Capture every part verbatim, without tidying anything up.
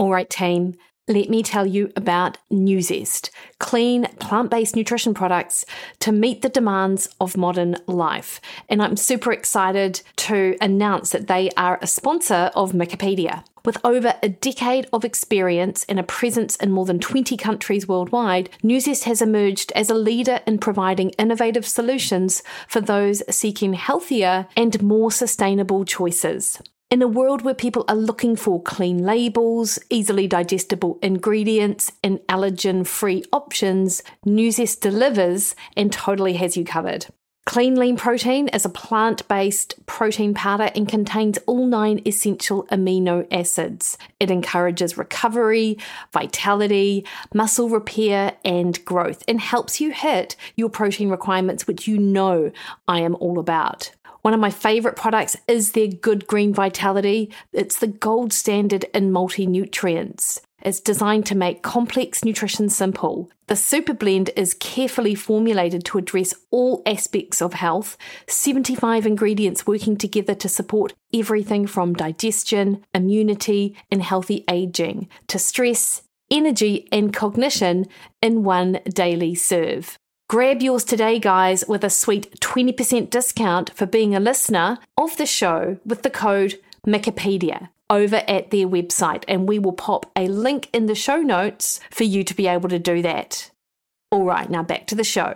All right, team. Let me tell you about Nuzest, clean, plant-based nutrition products to meet the demands of modern life. And I'm super excited to announce that they are a sponsor of Mikkipedia. With over a decade of experience and a presence in more than twenty countries worldwide, Nuzest has emerged as a leader in providing innovative solutions for those seeking healthier and more sustainable choices. In a world where people are looking for clean labels, easily digestible ingredients, and allergen-free options, Nuzest delivers and totally has you covered. Clean Lean Protein is a plant-based protein powder and contains all nine essential amino acids. It encourages recovery, vitality, muscle repair, and growth, and helps you hit your protein requirements, which you know I am all about. One of my favorite products is their Good Green Vitality. It's the gold standard in multi-nutrients. It's designed to make complex nutrition simple. The Super Blend is carefully formulated to address all aspects of health, seventy-five ingredients working together to support everything from digestion, immunity, and healthy aging, to stress, energy, and cognition in one daily serve. Grab yours today, guys, with a sweet twenty percent discount for being a listener of the show with the code Mikkipedia over at their website, and we will pop a link in the show notes for you to be able to do that. All right, now back to the show.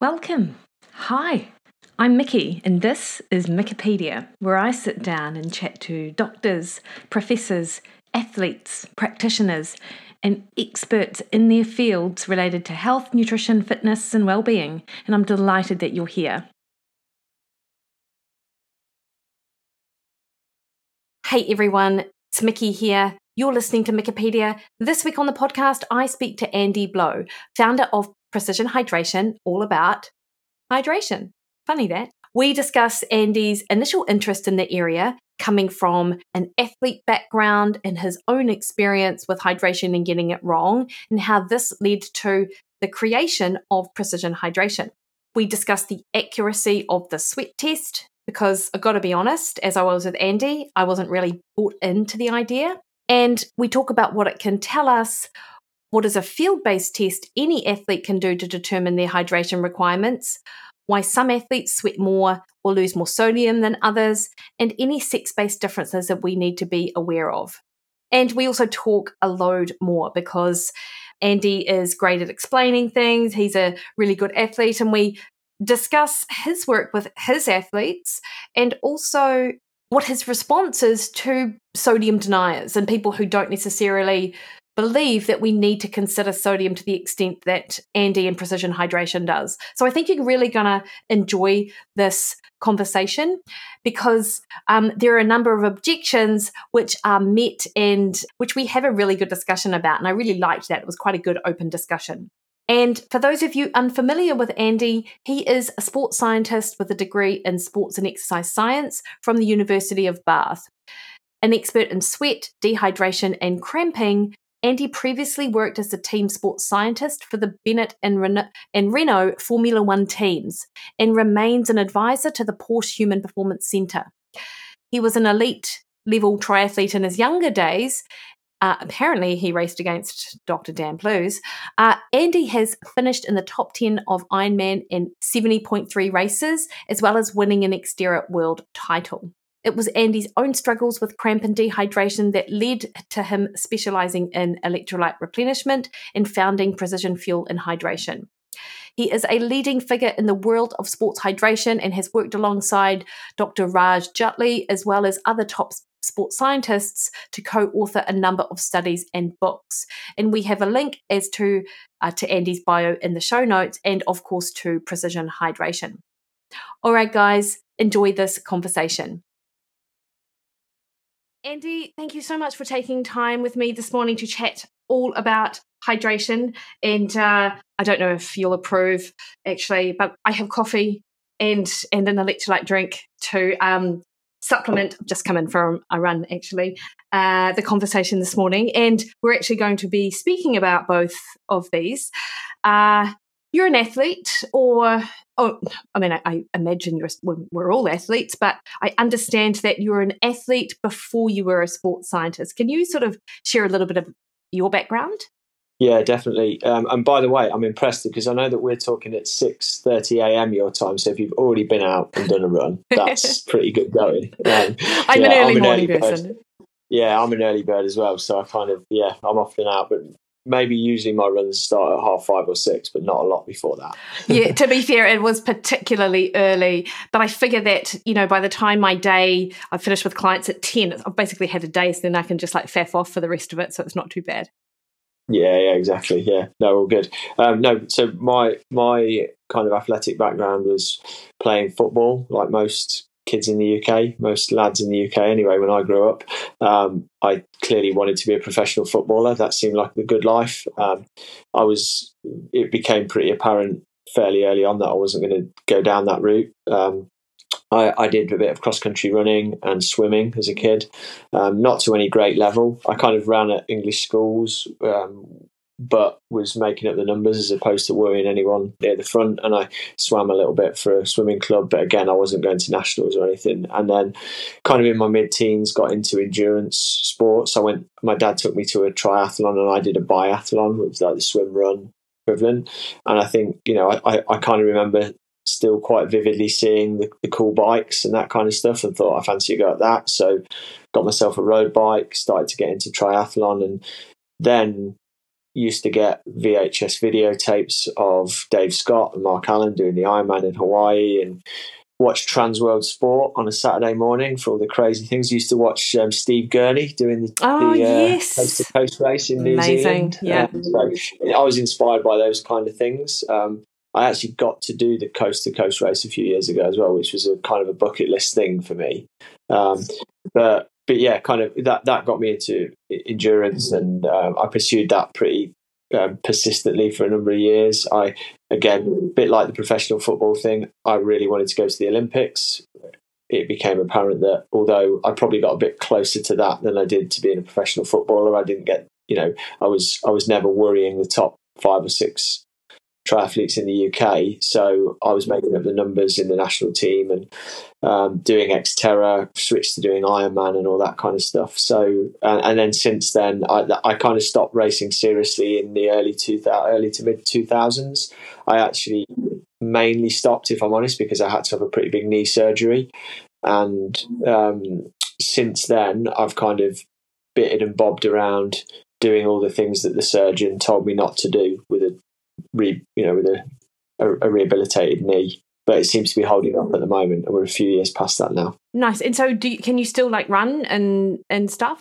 Welcome. Hi, I'm Mikki, and this is Mikkipedia, where I sit down and chat to doctors, professors, athletes, practitioners, and experts in their fields related to health, nutrition, fitness, and well-being. And I'm delighted that you're here. Hey everyone, it's Mikki here. You're listening to Mikkipedia. This week on the podcast, I speak to Andy Blow, founder of Precision Hydration, all about hydration. Funny that. We discuss Andy's initial interest in the area, coming from an athlete background and his own experience with hydration and getting it wrong, and how this led to the creation of Precision Hydration. We discussed the accuracy of the sweat test, because I've got to be honest, as I was with Andy, I wasn't really bought into the idea. And we talk about what it can tell us, what is a field-based test any athlete can do to determine their hydration requirements, why some athletes sweat more or lose more sodium than others, and any sex-based differences that we need to be aware of. And we also talk a load more because Andy is great at explaining things. He's a really good athlete, and we discuss his work with his athletes and also what his response is to sodium deniers and people who don't necessarily believe that we need to consider sodium to the extent that Andy and Precision Hydration does. So I think you're really going to enjoy this conversation because um, there are a number of objections which are met and which we have a really good discussion about. And I really liked that. It was quite a good open discussion. And for those of you unfamiliar with Andy, he is a sports scientist with a degree in sports and exercise science from the University of Bath. An expert in sweat, dehydration, and cramping, Andy previously worked as a team sports scientist for the Bennett and Renault, and Renault Formula One teams, and remains an advisor to the Porsche Human Performance Center. He was an elite-level triathlete in his younger days. Uh, apparently, he raced against Doctor Dan Blues. Uh, Andy has finished in the top ten of Ironman and seventy point three races, as well as winning an Xterra world title. It was Andy's own struggles with cramp and dehydration that led to him specializing in electrolyte replenishment and founding Precision Fuel and Hydration. He is a leading figure in the world of sports hydration and has worked alongside Doctor Raj Jutley as well as other top sports scientists to co-author a number of studies and books. And we have a link as to, uh, to Andy's bio in the show notes and, of course, to Precision Hydration. All right, guys, enjoy this conversation. Andy, thank you so much for taking time with me this morning to chat all about hydration. And uh, I don't know if you'll approve, actually, but I have coffee and and an electrolyte drink to um, supplement. I've just come in from a run, actually, uh, the conversation this morning. And we're actually going to be speaking about both of these. Uh, you're an athlete, or oh, I mean, I, I imagine you're. We're all athletes, but I understand that you're an athlete before you were a sports scientist. Can you sort of share a little bit of your background? Yeah, definitely. Um, and by the way, I'm impressed because I know that we're talking at six thirty a.m. your time. So if you've already been out and done a run, that's pretty good going. Um, I'm yeah, an early I'm an morning early person. Bird. Yeah, I'm an early bird as well. So I kind of, yeah, I'm often out, but maybe usually my runs start at half five or six, but not a lot before that. Yeah, to be fair, it was particularly early. But I figure that, you know, by the time my day, I finish with clients at ten, I've basically had a day, so then I can just like faff off for the rest of it. So it's not too bad. Yeah, yeah, exactly. Yeah, no, all good. Um, no, so my my kind of athletic background was playing football, like most kids in the U K, most lads in the U K anyway, when I grew up. Um, I clearly wanted to be a professional footballer. That seemed like the good life. Um, I was. It became pretty apparent fairly early on that I wasn't going to go down that route. Um, I, I did a bit of cross-country running and swimming as a kid, um, not to any great level. I kind of ran at English schools, um, but was making up the numbers as opposed to worrying anyone near the front. And I swam a little bit for a swimming club, but again, I wasn't going to nationals or anything. And then kind of in my mid-teens, got into endurance sports. I went. My dad took me to a triathlon and I did a biathlon, which was like the swim run equivalent. And I think, you know, I, I, I kind of remember still quite vividly seeing the, the cool bikes and that kind of stuff and thought I fancy a go at that. So got myself a road bike, started to get into triathlon, and then used to get V H S videotapes of Dave Scott and Mark Allen doing the Ironman in Hawaii, and watch Trans World Sport on a Saturday morning for all the crazy things. Used to watch um, Steve Gurney doing the, oh, the uh, yes. Coast to Coast race in New Amazing. Zealand. Yeah. Um, so I was inspired by those kind of things. Um, I actually got to do the Coast to Coast race a few years ago as well, which was a kind of a bucket list thing for me. Um, but but yeah, kind of that that got me into endurance, and um, I pursued that pretty um, persistently for a number of years. I again, a bit like the professional football thing, I really wanted to go to the Olympics. It became apparent that although I probably got a bit closer to that than I did to being a professional footballer, I didn't get you know I was I was never worrying the top five or six triathletes in the U K, so I was making up the numbers in the national team and um, doing Xterra, switched to doing Ironman and all that kind of stuff. So and, and then since then, I, I kind of stopped racing seriously in the early two thousand, early to mid two thousands. I actually mainly stopped, if I'm honest, because I had to have a pretty big knee surgery, and um, since then I've kind of bitted and bobbed around doing all the things that the surgeon told me not to do with a Re, you know, with a, a, a rehabilitated knee, but it seems to be holding up at the moment, and we're a few years past that now. Nice. And so, do you, can you still like run and and stuff?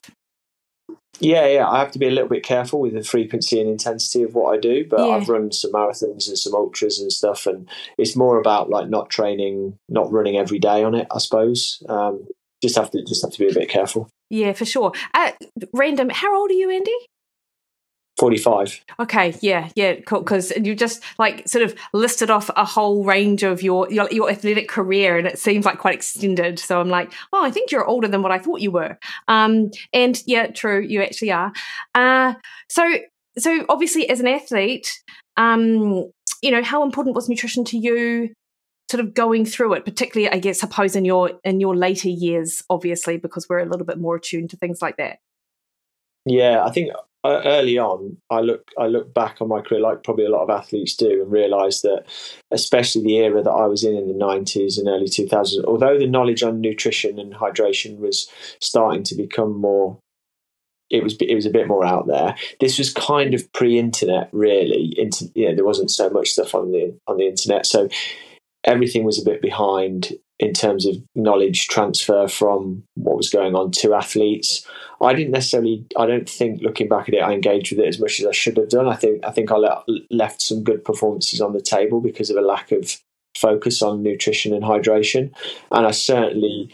Yeah, yeah. I have to be a little bit careful with the frequency and intensity of what I do, but yeah. I've run some marathons and some ultras and stuff, and it's more about like not training, not running every day on it, I suppose. Um, just have to just have to be a bit careful. Yeah, for sure. Uh, random. How old are you, Andy? forty-five. Okay, yeah, yeah, cool, because you just like sort of listed off a whole range of your, your your athletic career, and it seems like quite extended. So I'm like, oh, I think you're older than what I thought you were. Um, and yeah, true, you actually are. Uh, so so obviously as an athlete, um, you know, how important was nutrition to you sort of going through it, particularly, I guess, suppose in your in your later years, obviously, because we're a little bit more attuned to things like that. Yeah, I think early on, I look I look back on my career, like probably a lot of athletes do, and realise that, especially the era that I was in in the nineties and early two thousands, although the knowledge on nutrition and hydration was starting to become more, it was it was a bit more out there. This was kind of pre-internet, really. Inter, you know, there wasn't so much stuff on the on the internet, so everything was a bit behind in terms of knowledge transfer from what was going on to athletes. I didn't necessarily, I don't think looking back at it, I engaged with it as much as I should have done. I think I think I le- left some good performances on the table because of a lack of focus on nutrition and hydration. And I certainly,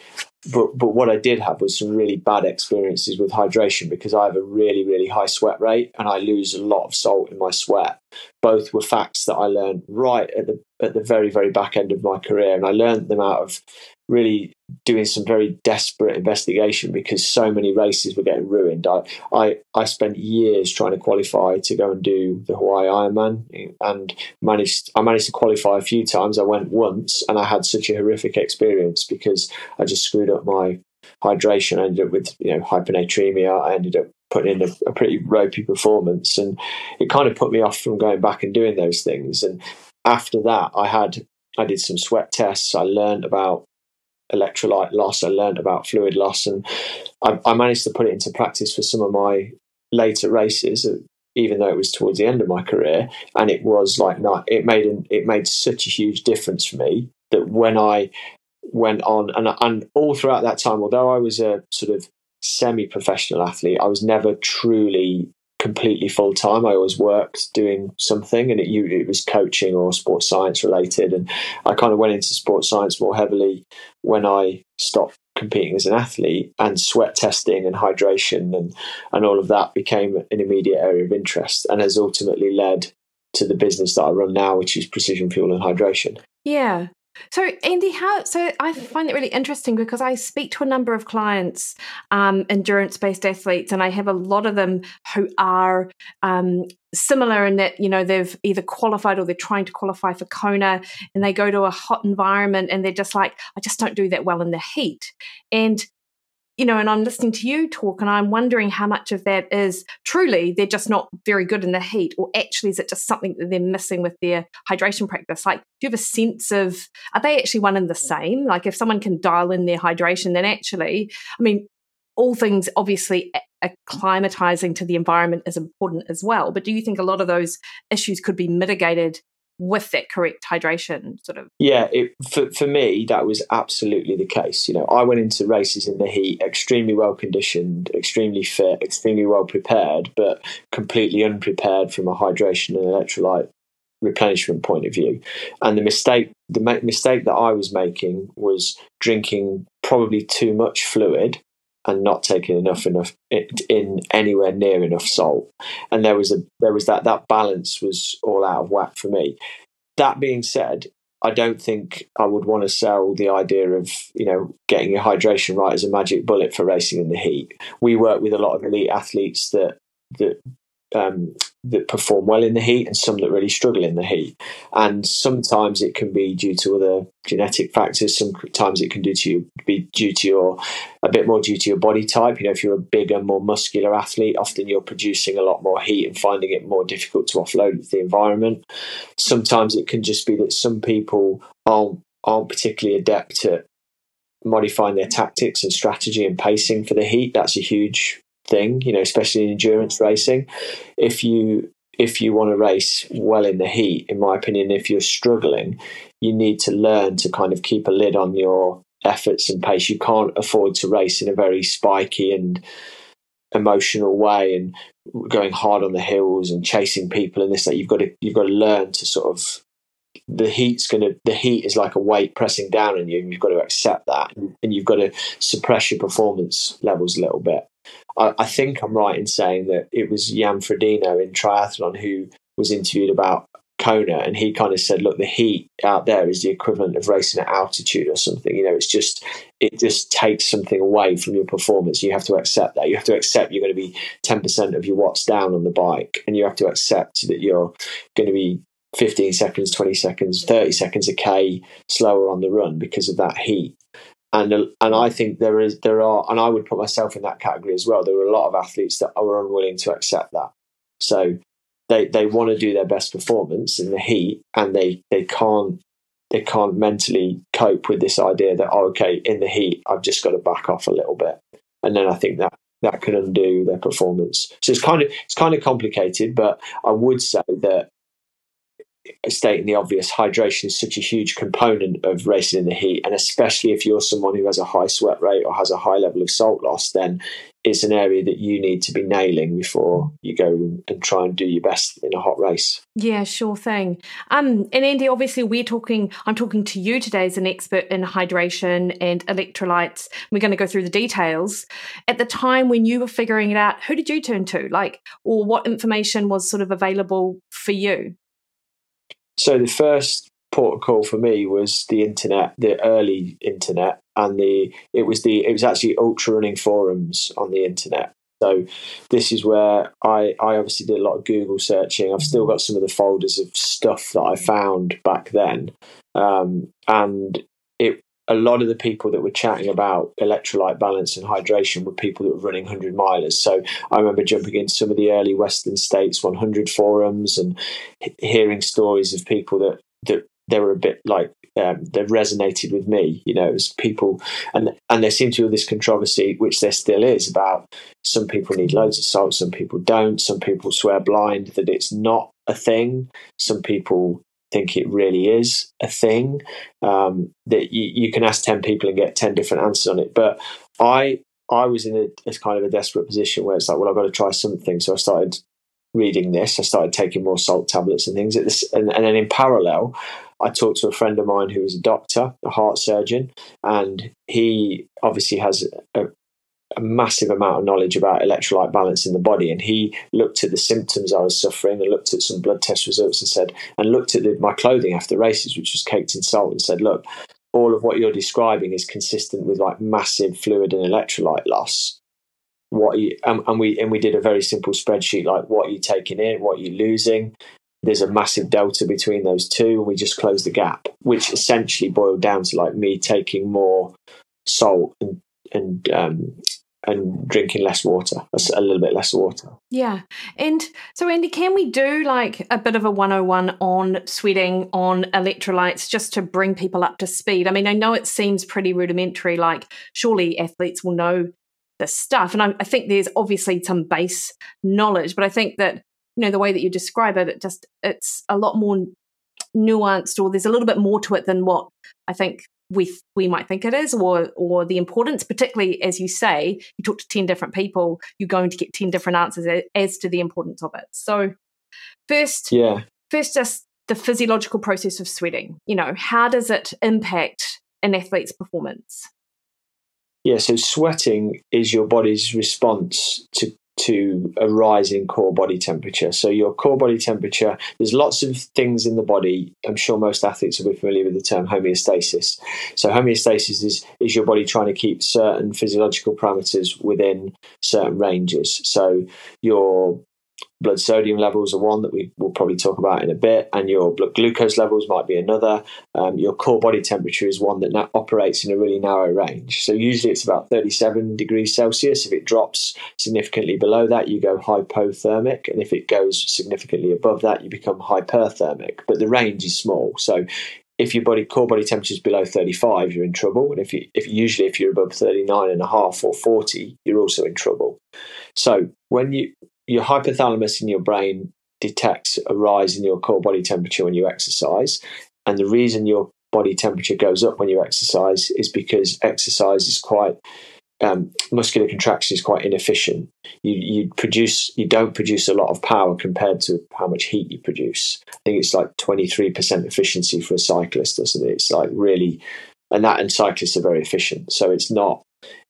but, but what I did have was some really bad experiences with hydration because I have a really, really high sweat rate and I lose a lot of salt in my sweat. Both were facts that I learned right at the at the very, very back end of my career. And I learned them out of really doing some very desperate investigation because so many races were getting ruined. I, I I spent years trying to qualify to go and do the Hawaii Ironman, and managed. I managed to qualify a few times. I went once, and I had such a horrific experience because I just screwed up my hydration. I ended up with you know hyponatremia. I ended up putting in a, a pretty ropey performance, and it kind of put me off from going back and doing those things. And after that, I had I did some sweat tests. I learned about electrolyte loss. I learned about fluid loss, and I, I managed to put it into practice for some of my later races, even though it was towards the end of my career. And it was like, not, it made an, it made such a huge difference for me that when I went on, and and all throughout that time, although I was a sort of semi-professional athlete, I was never truly completely full-time. I always worked doing something, and it, it was coaching or sports science related, and I kind of went into sports science more heavily when I stopped competing as an athlete, and sweat testing and hydration and and all of that became an immediate area of interest, and has ultimately led to the business that I run now, which is Precision Fuel and Hydration. Yeah. So, Andy, how? So, I find it really interesting because I speak to a number of clients, um, endurance-based athletes, and I have a lot of them who are um, similar in that, you know, they've either qualified or they're trying to qualify for Kona, and they go to a hot environment, and they're just like, I just don't do that well in the heat, and you know, and I'm listening to you talk, and I'm wondering how much of that is truly they're just not very good in the heat, or actually is it just something that they're missing with their hydration practice? Like, do you have a sense of, are they actually one and the same? Like, if someone can dial in their hydration, then actually, I mean, all things obviously acclimatizing to the environment is important as well. But do you think a lot of those issues could be mitigated with that correct hydration sort of? Yeah, it, for, for me, that was absolutely the case. You know, I went into races in the heat, extremely well conditioned, extremely fit, extremely well prepared, but completely unprepared from a hydration and electrolyte replenishment point of view. And the mistake, the ma- mistake that I was making was drinking probably too much fluid and not taking enough enough in anywhere near enough salt, and there was a there was that that balance was all out of whack for me. That being said, I don't think I would want to sell the idea of you know getting your hydration right as a magic bullet for racing in the heat. We work with a lot of elite athletes that that um, that perform well in the heat, and some that really struggle in the heat. And sometimes it can be due to other genetic factors. Sometimes it can do to you, be due to your a bit more due to your body type. You know, if you're a bigger, more muscular athlete, often you're producing a lot more heat and finding it more difficult to offload the environment. Sometimes it can just be that some people aren't aren't particularly adept at modifying their tactics and strategy and pacing for the heat. That's a huge thing, you know, especially in endurance racing. If you if you want to race well in the heat, in my opinion, if you're struggling, you need to learn to kind of keep a lid on your efforts and pace. You can't afford to race in a very spiky and emotional way and going hard on the hills and chasing people and this, that. You've got to you've got to learn to sort of the heat's going to the heat is like a weight pressing down on you, and you've got to accept that, and you've got to suppress your performance levels a little bit. I, I think I'm right in saying that it was Jan Frodeno in triathlon who was interviewed about Kona, and he kind of said, look, the heat out there is the equivalent of racing at altitude or something. You know, it's just it just takes something away from your performance. You have to accept that. You have to accept you're going to be ten percent of your watts down on the bike, and you have to accept that you're going to be fifteen seconds, twenty seconds, thirty seconds a K slower on the run because of that heat. And and I think there is there are, and I would put myself in that category as well. There were a lot of athletes that were unwilling to accept that. So they, they want to do their best performance in the heat, and they, they can't they can't mentally cope with this idea that, oh, okay, in the heat, I've just got to back off a little bit. And then I think that that can undo their performance. So it's kind of it's kind of complicated, but I would say that, stating the obvious, hydration is such a huge component of racing in the heat, and especially if you're someone who has a high sweat rate or has a high level of salt loss, then it's an area that you need to be nailing before you go and try and do your best in a hot race. Yeah, sure thing. Um, and Andy, obviously we're talking, I'm talking to you today as an expert in hydration and electrolytes. We're going to go through the details. At the time when you were figuring it out, who did you turn to? Like, or what information was sort of available for you? So the first protocol for me was the internet, the early internet, and the it was the it was actually ultra running forums on the internet. So this is where I, I obviously did a lot of Google searching. I've still got some of the folders of stuff that I found back then. Um, and it a lot of the people that were chatting about electrolyte balance and hydration were people that were running hundred milers. So I remember jumping in some of the early Western States one hundred forums and hearing stories of people that, that they were a bit like, um, they resonated with me. You know, it was people, and and there seemed to be all this controversy, which there still is, about some people need loads of salt, some people don't, some people swear blind that it's not a thing, some people think it really is a thing, um, that you, you can ask ten people and get ten different answers on it. But I I was in a, a kind of a desperate position where it's like, well, I've got to try something. So I started reading this, I started taking more salt tablets and things at this, and, and then in parallel, I talked to a friend of mine who was a doctor, a heart surgeon, and he obviously has a, a massive amount of knowledge about electrolyte balance in the body. And he looked at the symptoms I was suffering and looked at some blood test results and said, and looked at the, my clothing after races, which was caked in salt, and said, look, all of what you're describing is consistent with like massive fluid and electrolyte loss. What are you, um, and we and we did a very simple spreadsheet, like what are you taking in, what are you losing. There's a massive delta between those two, and we just closed the gap, which essentially boiled down to like me taking more salt and and um, and drinking less water, a little bit less water. Yeah. And so, Andy, can we do like a bit of a one oh one on sweating, on electrolytes, just to bring people up to speed? I mean, I know it seems pretty rudimentary, like surely athletes will know this stuff, and I, I think there's obviously some base knowledge, but I think that, you know, the way that you describe it, it just it's a lot more nuanced, or there's a little bit more to it than what I think we we might think it is, or or the importance, particularly as you say, you talk to ten different people, you're going to get ten different answers as, as to the importance of it. So first, yeah, first just the physiological process of sweating. You know, how does it impact an athlete's performance? Yeah, so sweating is your body's response to, to a rise in core body temperature. So your core body temperature, there's lots of things in the body. I'm sure most athletes will be familiar with the term homeostasis. So homeostasis is, is your body trying to keep certain physiological parameters within certain ranges. So your blood sodium levels are one that we will probably talk about in a bit, and your blood glucose levels might be another. Um, your core body temperature is one that now operates in a really narrow range. So usually it's about thirty-seven degrees Celsius. If it drops significantly below that, you go hypothermic. And if it goes significantly above that, you become hyperthermic. But the range is small. So if your body core body temperature is below thirty-five, you're in trouble. And if you, if usually if you're above thirty-nine and a half or forty, you're also in trouble. So when you... your hypothalamus in your brain detects a rise in your core body temperature when you exercise. And the reason your body temperature goes up when you exercise is because exercise is quite, um, muscular contraction is quite inefficient. You, you produce, you don't produce a lot of power compared to how much heat you produce. I think it's like twenty-three percent efficiency for a cyclist or something. It's like really, and that, and cyclists are very efficient. So it's not,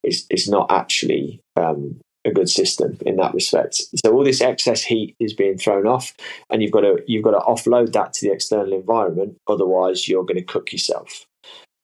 it's, it's not actually, um, a good system in that respect. So all this excess heat is being thrown off, and you've got to you've got to offload that to the external environment, otherwise you're going to cook yourself.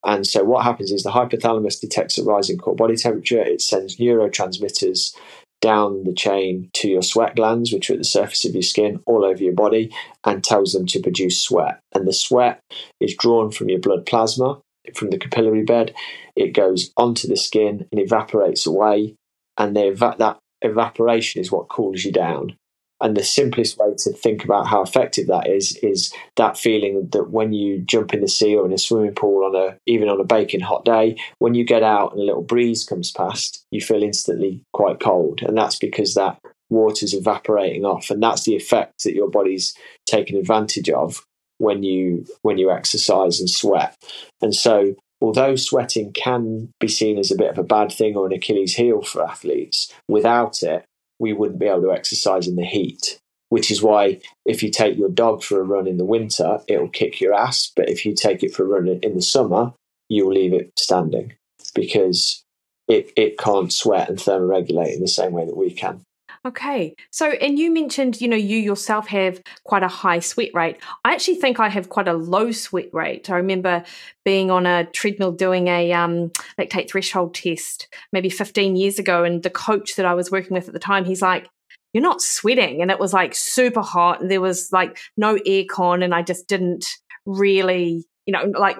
And so what happens is the hypothalamus detects a rise in core body temperature. It sends neurotransmitters down the chain to your sweat glands, which are at the surface of your skin all over your body, and tells them to produce sweat. And the sweat is drawn from your blood plasma, from the capillary bed. It goes onto the skin and evaporates away. And they eva- that evaporation is what cools you down. And the simplest way to think about how effective that is, is that feeling that when you jump in the sea or in a swimming pool, on a even on a baking hot day, when you get out and a little breeze comes past, you feel instantly quite cold. And that's because that water's evaporating off. And that's the effect that your body's taken advantage of when you when you exercise and sweat. And so although sweating can be seen as a bit of a bad thing or an Achilles heel for athletes, without it, we wouldn't be able to exercise in the heat, which is why if you take your dog for a run in the winter, it'll kick your ass. But if you take it for a run in the summer, you'll leave it standing because it, it can't sweat and thermoregulate in the same way that we can. Okay. So, and you mentioned, you know, you yourself have quite a high sweat rate. I actually think I have quite a low sweat rate. I remember being on a treadmill doing a um, lactate threshold test maybe fifteen years ago. And the coach that I was working with at the time, he's like, "You're not sweating." And it was like super hot. And there was like no air con. And I just didn't really, you know, like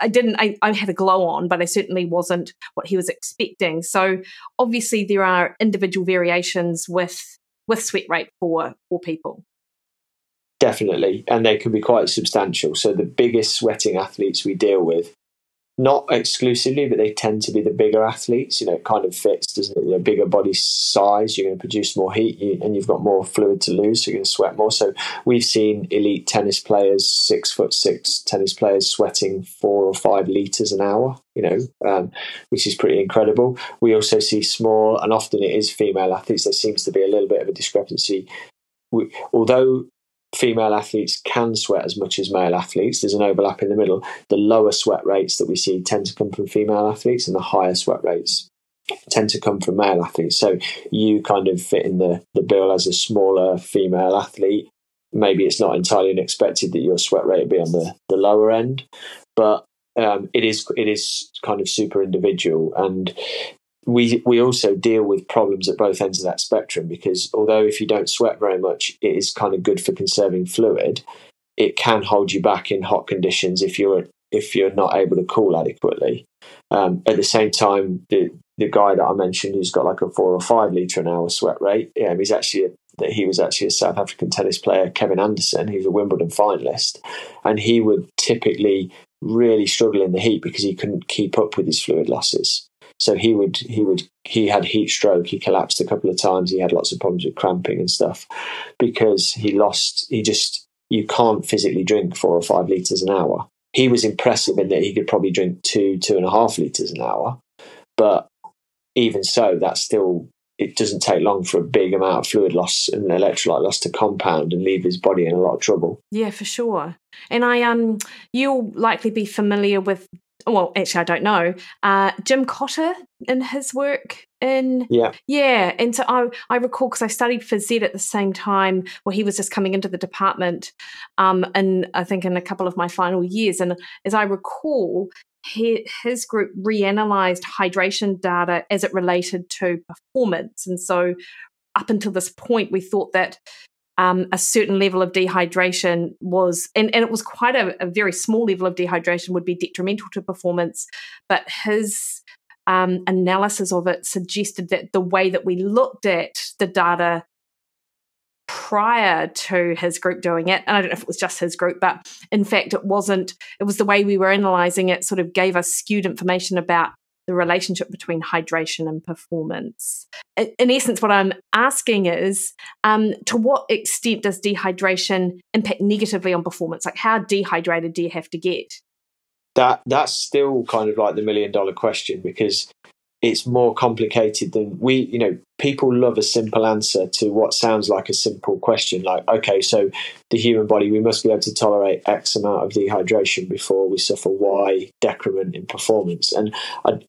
I didn't, I, I had a glow on, but I certainly wasn't what he was expecting. So obviously there are individual variations with with sweat rate for, for people. Definitely. And they can be quite substantial. So the biggest sweating athletes we deal with, not exclusively, but they tend to be the bigger athletes. You know, it kind of fits, doesn't it? You know, bigger body size, you're going to produce more heat, you, and you've got more fluid to lose, so you're going to sweat more. So we've seen elite tennis players, six foot six tennis players sweating four or five litres an hour, you know, um, which is pretty incredible. We also see small, and often it is female athletes. There seems to be a little bit of a discrepancy. We, although female athletes can sweat as much as male athletes, there's an overlap in the middle. The lower sweat rates that we see tend to come from female athletes, and the higher sweat rates tend to come from male athletes. So you kind of fit in the, the bill as a smaller female athlete. Maybe it's not entirely unexpected that your sweat rate would be on the, the lower end, but um, it is it is kind of super individual. And We we also deal with problems at both ends of that spectrum, because although if you don't sweat very much, it is kind of good for conserving fluid, it can hold you back in hot conditions if you're if you're not able to cool adequately. Um, at the same time, the the guy that I mentioned who's got like a four or five litre an hour sweat rate, yeah, he's actually a, he was actually a South African tennis player, Kevin Anderson, who's a Wimbledon finalist, and he would typically really struggle in the heat because he couldn't keep up with his fluid losses. So he would, he would, he had heat stroke. He collapsed a couple of times. He had lots of problems with cramping and stuff because he lost, he just, you can't physically drink four or five litres an hour. He was impressive in that he could probably drink two, two and a half litres an hour. But even so, that's still, it doesn't take long for a big amount of fluid loss and electrolyte loss to compound and leave his body in a lot of trouble. Yeah, for sure. And I, um, you'll likely be familiar with, well, actually, I don't know. Uh, Jim Cotter and his work in yeah, yeah. And so I, I recall because I studied phys ed at the same time. Well, he was just coming into the department, um, and I think in a couple of my final years. And as I recall, he, his group reanalyzed hydration data as it related to performance. And so, up until this point, we thought that Um, a certain level of dehydration was, and, and it was quite a, a very small level of dehydration would be detrimental to performance. But his um, analysis of it suggested that the way that we looked at the data prior to his group doing it, and I don't know if it was just his group, but in fact it wasn't, it was the way we were analysing it sort of gave us skewed information about the relationship between hydration and performance. In essence, what I'm asking is, um, to what extent does dehydration impact negatively on performance? Like, how dehydrated do you have to get? That that's still kind of like the million dollar question, because it's more complicated than we, you know, people love a simple answer to what sounds like a simple question. Like, okay, so the human body, we must be able to tolerate X amount of dehydration before we suffer Y decrement in performance. And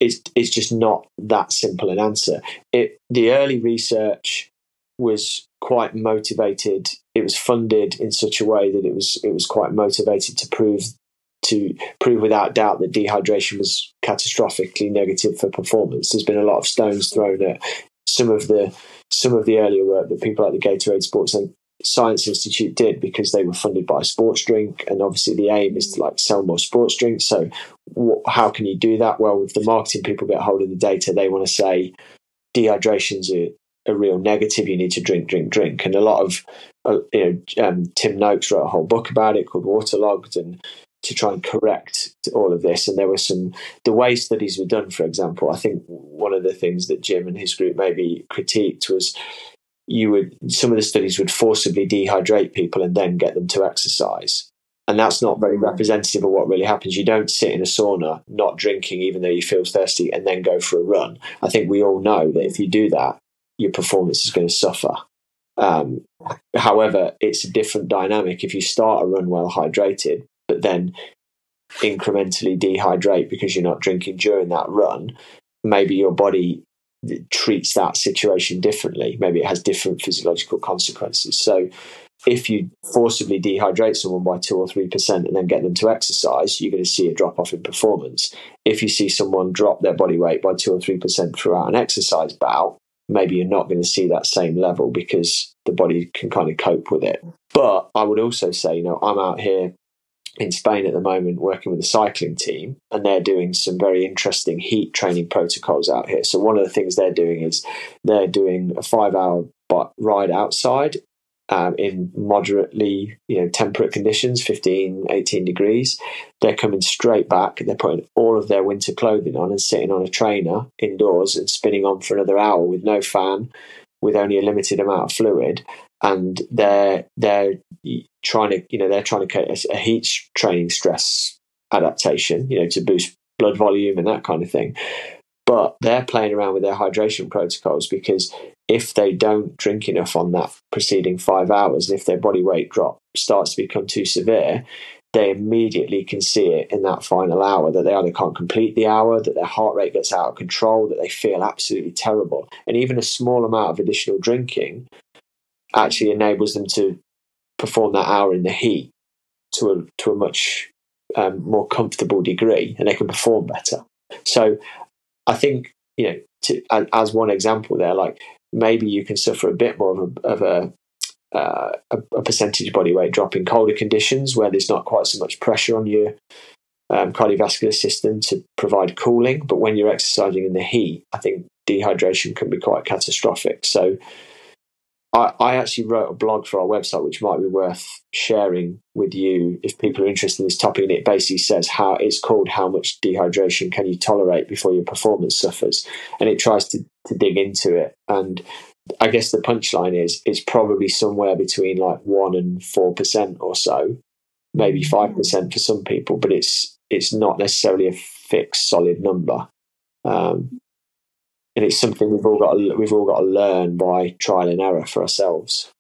it's, it's just not that simple an answer. It, the early research was quite motivated. It was funded in such a way that it was, it was quite motivated to prove to prove without doubt that dehydration was catastrophically negative for performance. There's been a lot of stones thrown at some of the some of the earlier work that people like the Gatorade Sports Science Institute did, because they were funded by a sports drink, and obviously the aim is to like sell more sports drinks. So wh- how can you do that? Well, if the marketing people get hold of the data, they want to say dehydration's a, a real negative. You need to drink, drink, drink, and a lot of uh, you know um, Tim Noakes wrote a whole book about it called Waterlogged, and to try and correct all of this. And there were some, the way studies were done, for example, I think one of the things that Jim and his group maybe critiqued was you would, some of the studies would forcibly dehydrate people and then get them to exercise. And that's not very representative of what really happens. You don't sit in a sauna, not drinking, even though you feel thirsty, and then go for a run. I think we all know that if you do that, your performance is going to suffer. Um, however, it's a different dynamic if you start a run well hydrated, but then incrementally dehydrate because you're not drinking during that run. Maybe your body it treats that situation differently. Maybe it has different physiological consequences. So if you forcibly dehydrate someone by two or three percent and then get them to exercise, you're going to see a drop off in performance. If you see someone drop their body weight by two or three percent throughout an exercise bout, maybe you're not going to see that same level because the body can kind of cope with it. But I would also say, you know, I'm out here in Spain at the moment working with a cycling team, and they're doing some very interesting heat training protocols out here. So one of the things they're doing is they're doing a five-hour ride outside um, in moderately, you know, temperate conditions, fifteen, eighteen degrees. They're coming straight back. They're putting all of their winter clothing on and sitting on a trainer indoors and spinning on for another hour with no fan, with only a limited amount of fluid. And they're they're trying to, you know, they're trying to create a heat training stress adaptation, you know, to boost blood volume and that kind of thing. But they're playing around with their hydration protocols, because if they don't drink enough on that preceding five hours, and if their body weight drop starts to become too severe, they immediately can see it in that final hour that they either can't complete the hour, that their heart rate gets out of control, that they feel absolutely terrible. And even a small amount of additional drinking actually enables them to perform that hour in the heat to a to a much um, more comfortable degree, and they can perform better. So I think, you know, to, as one example there, like maybe you can suffer a bit more of a, of a Uh, a, a percentage body weight drop in colder conditions where there's not quite so much pressure on your um, cardiovascular system to provide cooling. But when you're exercising in the heat, I think dehydration can be quite catastrophic. So I, I actually wrote a blog for our website, which might be worth sharing with you if people are interested in this topic. And it basically says how it's called, how much dehydration can you tolerate before your performance suffers? And it tries to, to dig into it. And I guess the punchline is it's probably somewhere between like one and four percent or so, maybe five percent for some people, but it's it's not necessarily a fixed solid number, um, and it's something we've all got to, we've all got to learn by trial and error for ourselves.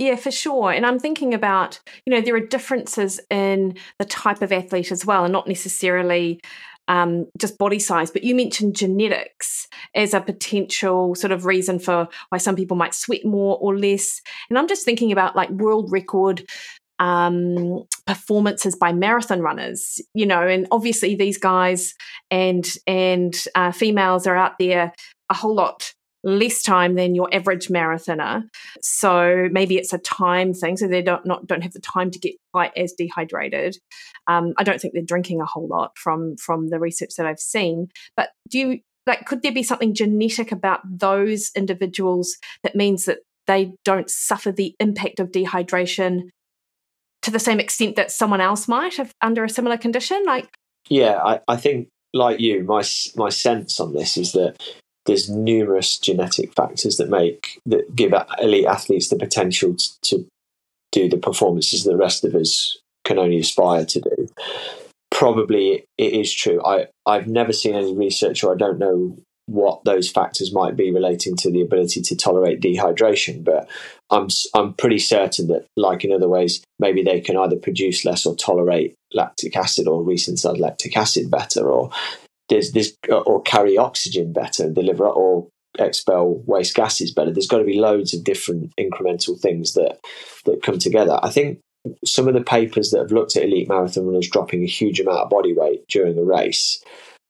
Yeah, for sure. And I'm thinking about, you know, there are differences in the type of athlete as well, and not necessarily Um, just body size, but you mentioned genetics as a potential sort of reason for why some people might sweat more or less. And I'm just thinking about like world record um, performances by marathon runners, you know, and obviously these guys and and uh, females are out there a whole lot less time than your average marathoner. So maybe it's a time thing, so they don't not don't have the time to get quite as dehydrated. Um, I don't think they're drinking a whole lot from from the research that I've seen. But do you, like, could there be something genetic about those individuals that means that they don't suffer the impact of dehydration to the same extent that someone else might have under a similar condition? Like, yeah, I, I think like you, my my sense on this is that there's numerous genetic factors that make that give elite athletes the potential to, to do the performances that the rest of us can only aspire to do. Probably it is true. I, I've never seen any research, or I don't know what those factors might be relating to the ability to tolerate dehydration, but I'm I'm pretty certain that, like in other ways, maybe they can either produce less or tolerate lactic acid or resynthesize lactic acid better, or there's this, or carry oxygen better and deliver, or expel waste gases better. There's got to be loads of different incremental things that that come together. I think some of the papers that have looked at elite marathon runners dropping a huge amount of body weight during a race,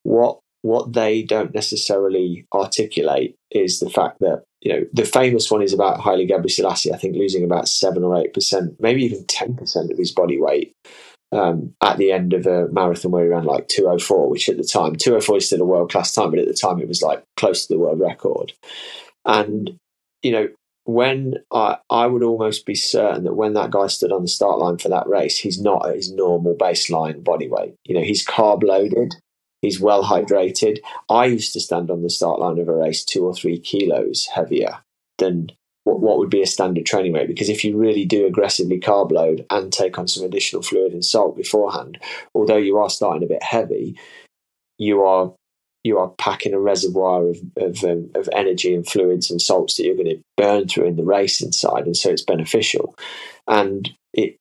what what they don't necessarily articulate is the fact that, you know, the famous one is about Haile Gebrselassie, I think losing about seven or eight percent, maybe even ten percent of his body weight um, at the end of a marathon where he ran like two oh four, which at the time, two oh four is still a world class time, but at the time it was like close to the world record. And, you know, when I, I would almost be certain that when that guy stood on the start line for that race, he's not at his normal baseline body weight. You know, he's carb loaded, he's well hydrated. I used to stand on the start line of a race two or three kilos heavier than what would be a standard training rate, because if you really do aggressively carb load and take on some additional fluid and salt beforehand, although you are starting a bit heavy, you are you are packing a reservoir of of, um, of energy and fluids and salts that you're going to burn through in the race inside, and so it's beneficial. And it,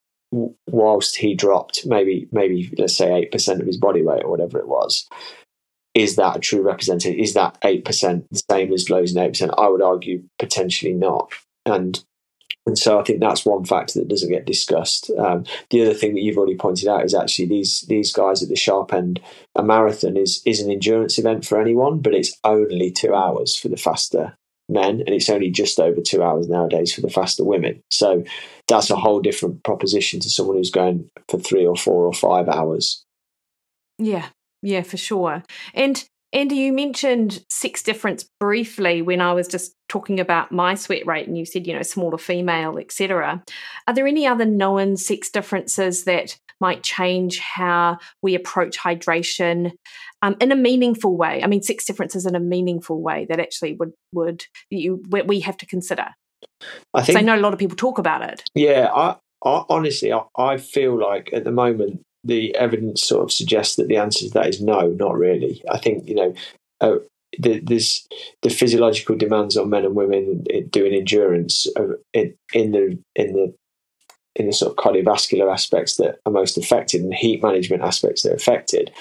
whilst he dropped maybe maybe let's say eight percent of his body weight or whatever it was, is that a true representative? Is that eight percent the same as Glow's and eight percent? I would argue potentially not. And and so I think that's one factor that doesn't get discussed. Um, the other thing that you've already pointed out is actually these these guys at the sharp end, a marathon is is an endurance event for anyone, but it's only two hours for the faster men, and it's only just over two hours nowadays for the faster women. So that's a whole different proposition to someone who's going for three or four or five hours. Yeah, yeah, for sure. And Andy, you mentioned sex difference briefly when I was just talking about my sweat rate, and you said, you know, smaller female, et cetera. Are there any other known sex differences that might change how we approach hydration um, in a meaningful way? I mean, sex differences in a meaningful way that actually would would you we have to consider? I think I know a lot of people talk about it. Yeah, I, I honestly, I, I feel like at the moment, the evidence sort of suggests that the answer to that is no, not really. I think, you know, uh, the, this, the physiological demands on men and women doing endurance are in, in the in the in the sort of cardiovascular aspects that are most affected and heat management aspects that are affected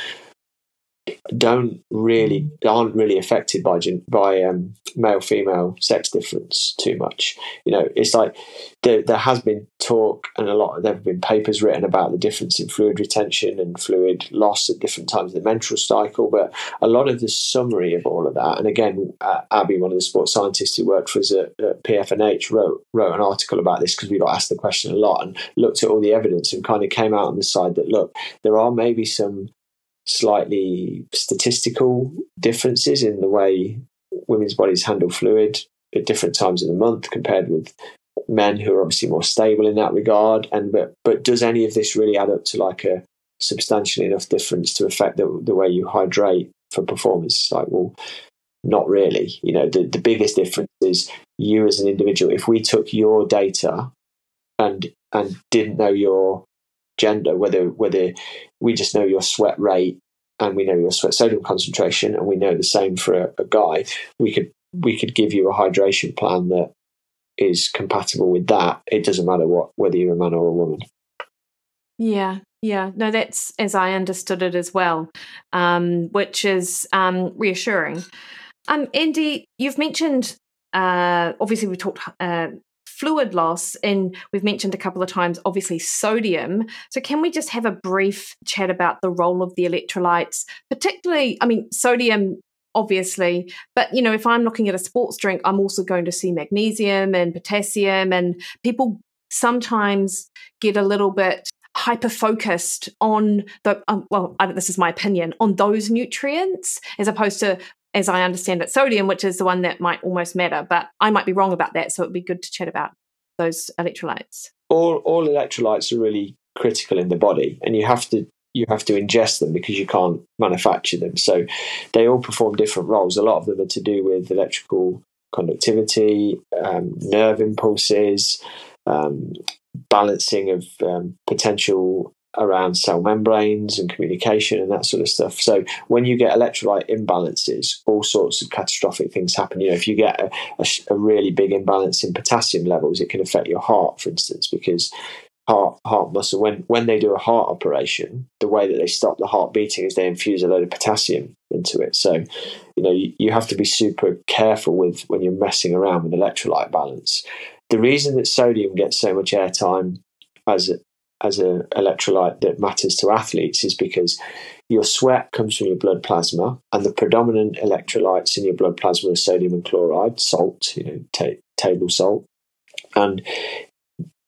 don't really aren't really affected by by um, male female sex difference too much. You know, it's like there, there has been talk and a lot of there have been papers written about the difference in fluid retention and fluid loss at different times of the menstrual cycle, but a lot of the summary of all of that, and again, uh, Abby, one of the sports scientists who worked for us at, at P F N H, wrote wrote an article about this because we got asked the question a lot and looked at all the evidence and kind of came out on the side that look, there are maybe some slightly statistical differences in the way women's bodies handle fluid at different times of the month compared with men who are obviously more stable in that regard. And but but does any of this really add up to like a substantial enough difference to affect the, the way you hydrate for performance? It's like, well, not really. You know, the, the biggest difference is you as an individual. If we took your data and and didn't know your gender, whether whether we just know your sweat rate and we know your sweat sodium concentration and we know the same for a, a guy, we could we could give you a hydration plan that is compatible with that. It doesn't matter what whether you're a man or a woman. Yeah, yeah. No, that's as I understood it as well, um, which is um, reassuring. Um, Andy, you've mentioned uh, obviously we talked. Uh, fluid loss, and we've mentioned a couple of times, obviously, sodium. So can we just have a brief chat about the role of the electrolytes, particularly, I mean, sodium, obviously, but, you know, if I'm looking at a sports drink, I'm also going to see magnesium and potassium, and people sometimes get a little bit hyper-focused on, the um, well, I, this is my opinion, on those nutrients, as opposed to, as I understand it, sodium, which is the one that might almost matter, but I might be wrong about that. So it'd be good to chat about those electrolytes. All all electrolytes are really critical in the body, and you have to you have to ingest them because you can't manufacture them. So they all perform different roles. A lot of them are to do with electrical conductivity, um, nerve impulses, um, balancing of um, potential around cell membranes and communication and that sort of stuff. So when you get electrolyte imbalances, all sorts of catastrophic things happen. You know, if you get a, a, a really big imbalance in potassium levels, it can affect your heart, for instance, because heart heart muscle, when when they do a heart operation, the way that they stop the heart beating is they infuse a load of potassium into it. So, you know, you, you have to be super careful with when you're messing around with electrolyte balance. The reason that sodium gets so much airtime as a as an electrolyte that matters to athletes is because your sweat comes from your blood plasma, and the predominant electrolytes in your blood plasma are sodium and chloride, salt, you know, ta- table salt. And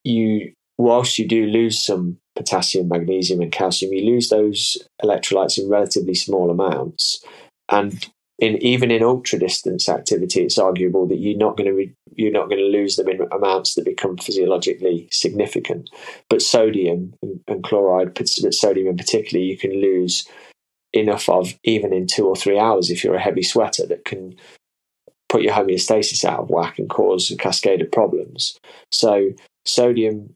you, whilst you do lose some potassium, magnesium and calcium, you lose those electrolytes in relatively small amounts. And in even in ultra distance activity, it's arguable that you're not going to re- you're not going to lose them in amounts that become physiologically significant. But sodium and, and chloride, but sodium in particular, you can lose enough of even in two or three hours if you're a heavy sweater that can put your homeostasis out of whack and cause a cascade of problems. So sodium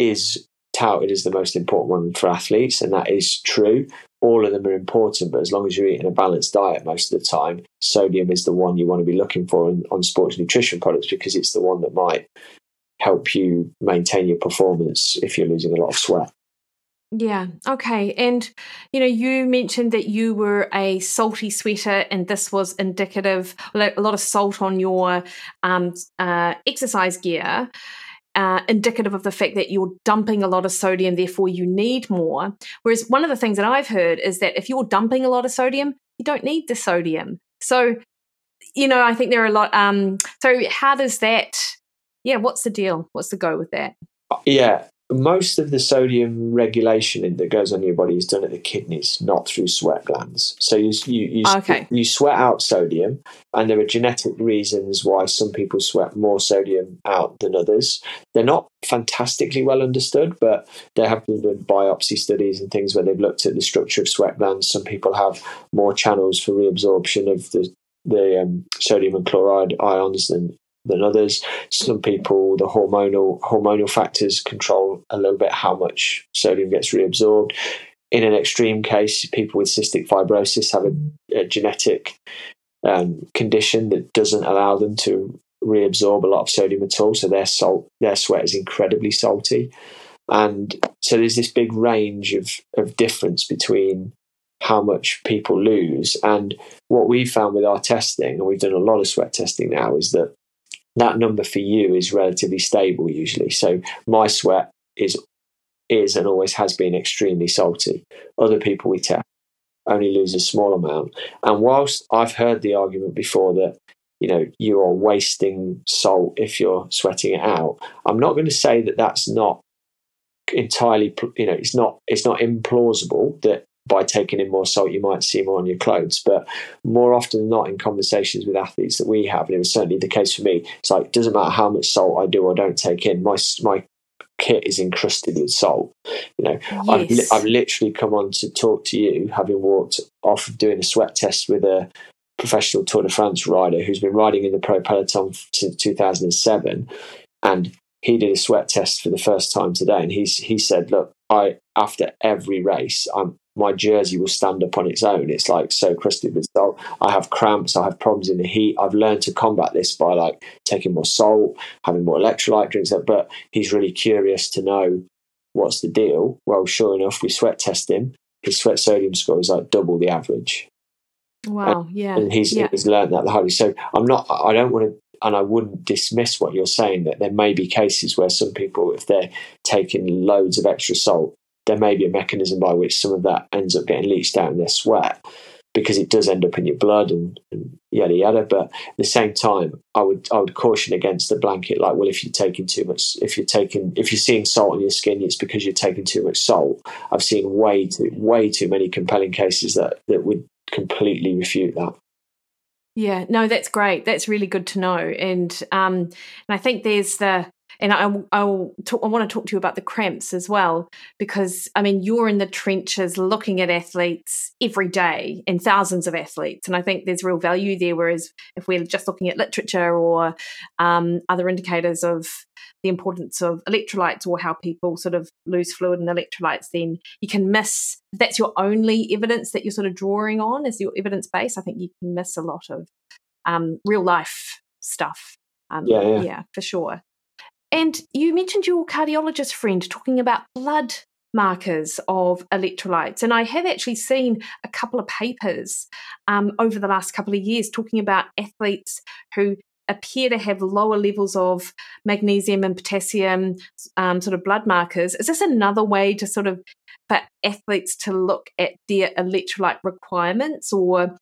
is touted as the most important one for athletes, and that is true. All of them are important, but as long as you're eating a balanced diet most of the time, sodium is the one you want to be looking for in, on sports nutrition products, because it's the one that might help you maintain your performance if you're losing a lot of sweat. Yeah. Okay. And, you know, you mentioned that you were a salty sweater and this was indicative, a lot of salt on your um, uh, exercise gear, uh, indicative of the fact that you're dumping a lot of sodium, therefore you need more. Whereas one of the things that I've heard is that if you're dumping a lot of sodium, you don't need the sodium. So, you know, I think there are a lot. Um, so how does that, yeah, what's the deal? What's the go with that? Yeah. Most of the sodium regulation that goes on in your body is done at the kidneys, not through sweat glands. So you you you, okay. you sweat out sodium, and there are genetic reasons why some people sweat more sodium out than others. They're not fantastically well understood, but there have been biopsy studies and things where they've looked at the structure of sweat glands. Some people have more channels for reabsorption of the, the um, sodium and chloride ions than than others. Some people, the hormonal hormonal factors control a little bit how much sodium gets reabsorbed. In an extreme case, people with cystic fibrosis have a, a genetic um, condition that doesn't allow them to reabsorb a lot of sodium at all, so their salt their sweat is incredibly salty. And so there's this big range of of difference between how much people lose. And what we found with our testing, and we've done a lot of sweat testing now, is that that number for you is relatively stable usually. So my sweat is is and always has been extremely salty. Other people we test only lose a small amount. And whilst I've heard the argument before that, you know, you are wasting salt if you're sweating it out, I'm not going to say that that's not entirely, you know, it's not it's not implausible that by taking in more salt, you might see more on your clothes. But more often than not, in conversations with athletes that we have, and it was certainly the case for me, it's like, it doesn't matter how much salt I do or don't take in, my my kit is encrusted with salt. You know, yes. I've li- I've literally come on to talk to you, having walked off doing a sweat test with a professional Tour de France rider who's been riding in the pro peloton since two thousand seven, and he did a sweat test for the first time today, and he's he said, look, I after every race, I'm my jersey will stand up on its own. It's like so crusted with salt. I have cramps. I have problems in the heat. I've learned to combat this by like taking more salt, having more electrolyte drinks. But he's really curious to know what's the deal. Well, sure enough, we sweat test him. His sweat sodium score is like double the average. Wow. And, yeah. And he's, yeah. he's learned that the hard way. So I'm not, I don't want to, and I wouldn't dismiss what you're saying, that there may be cases where some people, if they're taking loads of extra salt, there may be a mechanism by which some of that ends up getting leached out in their sweat, because it does end up in your blood and, and yada, yada. But at the same time, I would I would caution against the blanket, like, well, if you're taking too much, if you're taking, if you're seeing salt on your skin, it's because you're taking too much salt. I've seen way too, way too many compelling cases that, that would completely refute that. Yeah, no, that's great. That's really good to know. And um, and I think there's the, And I, I'll talk, I want to talk to you about the cramps as well, because, I mean, you're in the trenches looking at athletes every day and thousands of athletes. And I think there's real value there, whereas if we're just looking at literature or um, other indicators of the importance of electrolytes or how people sort of lose fluid and electrolytes, then you can miss, that's your only evidence that you're sort of drawing on as your evidence base. I think you can miss a lot of um, real life stuff. Um, yeah, yeah. yeah, for sure. And you mentioned your cardiologist friend talking about blood markers of electrolytes. And I have actually seen a couple of papers um, over the last couple of years talking about athletes who appear to have lower levels of magnesium and potassium um, sort of blood markers. Is this another way to sort of for athletes to look at their electrolyte requirements, or,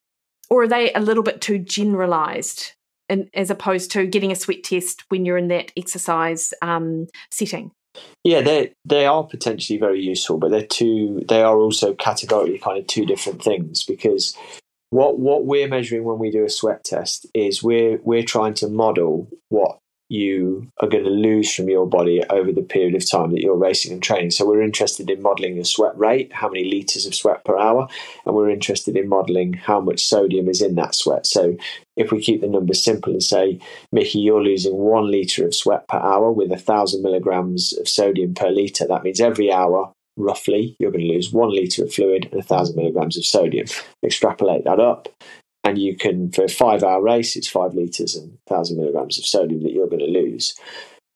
or are they a little bit too generalized? And as opposed to getting a sweat test when you're in that exercise um, setting? Yeah, they they are potentially very useful, but they're two. They are also categorically kind of two different things, because what what we're measuring when we do a sweat test is we're we're trying to model what you are going to lose from your body over the period of time that you're racing and training. So we're interested in modeling your sweat rate, how many litres of sweat per hour, and we're interested in modeling how much sodium is in that sweat. So if we keep the numbers simple and say, Mickey, you're losing one litre of sweat per hour with a thousand milligrams of sodium per litre, that means every hour, roughly, you're going to lose one litre of fluid and a thousand milligrams of sodium. Extrapolate that up, and you can, for a five-hour race, it's five litres and one thousand milligrams of sodium that you're going to lose.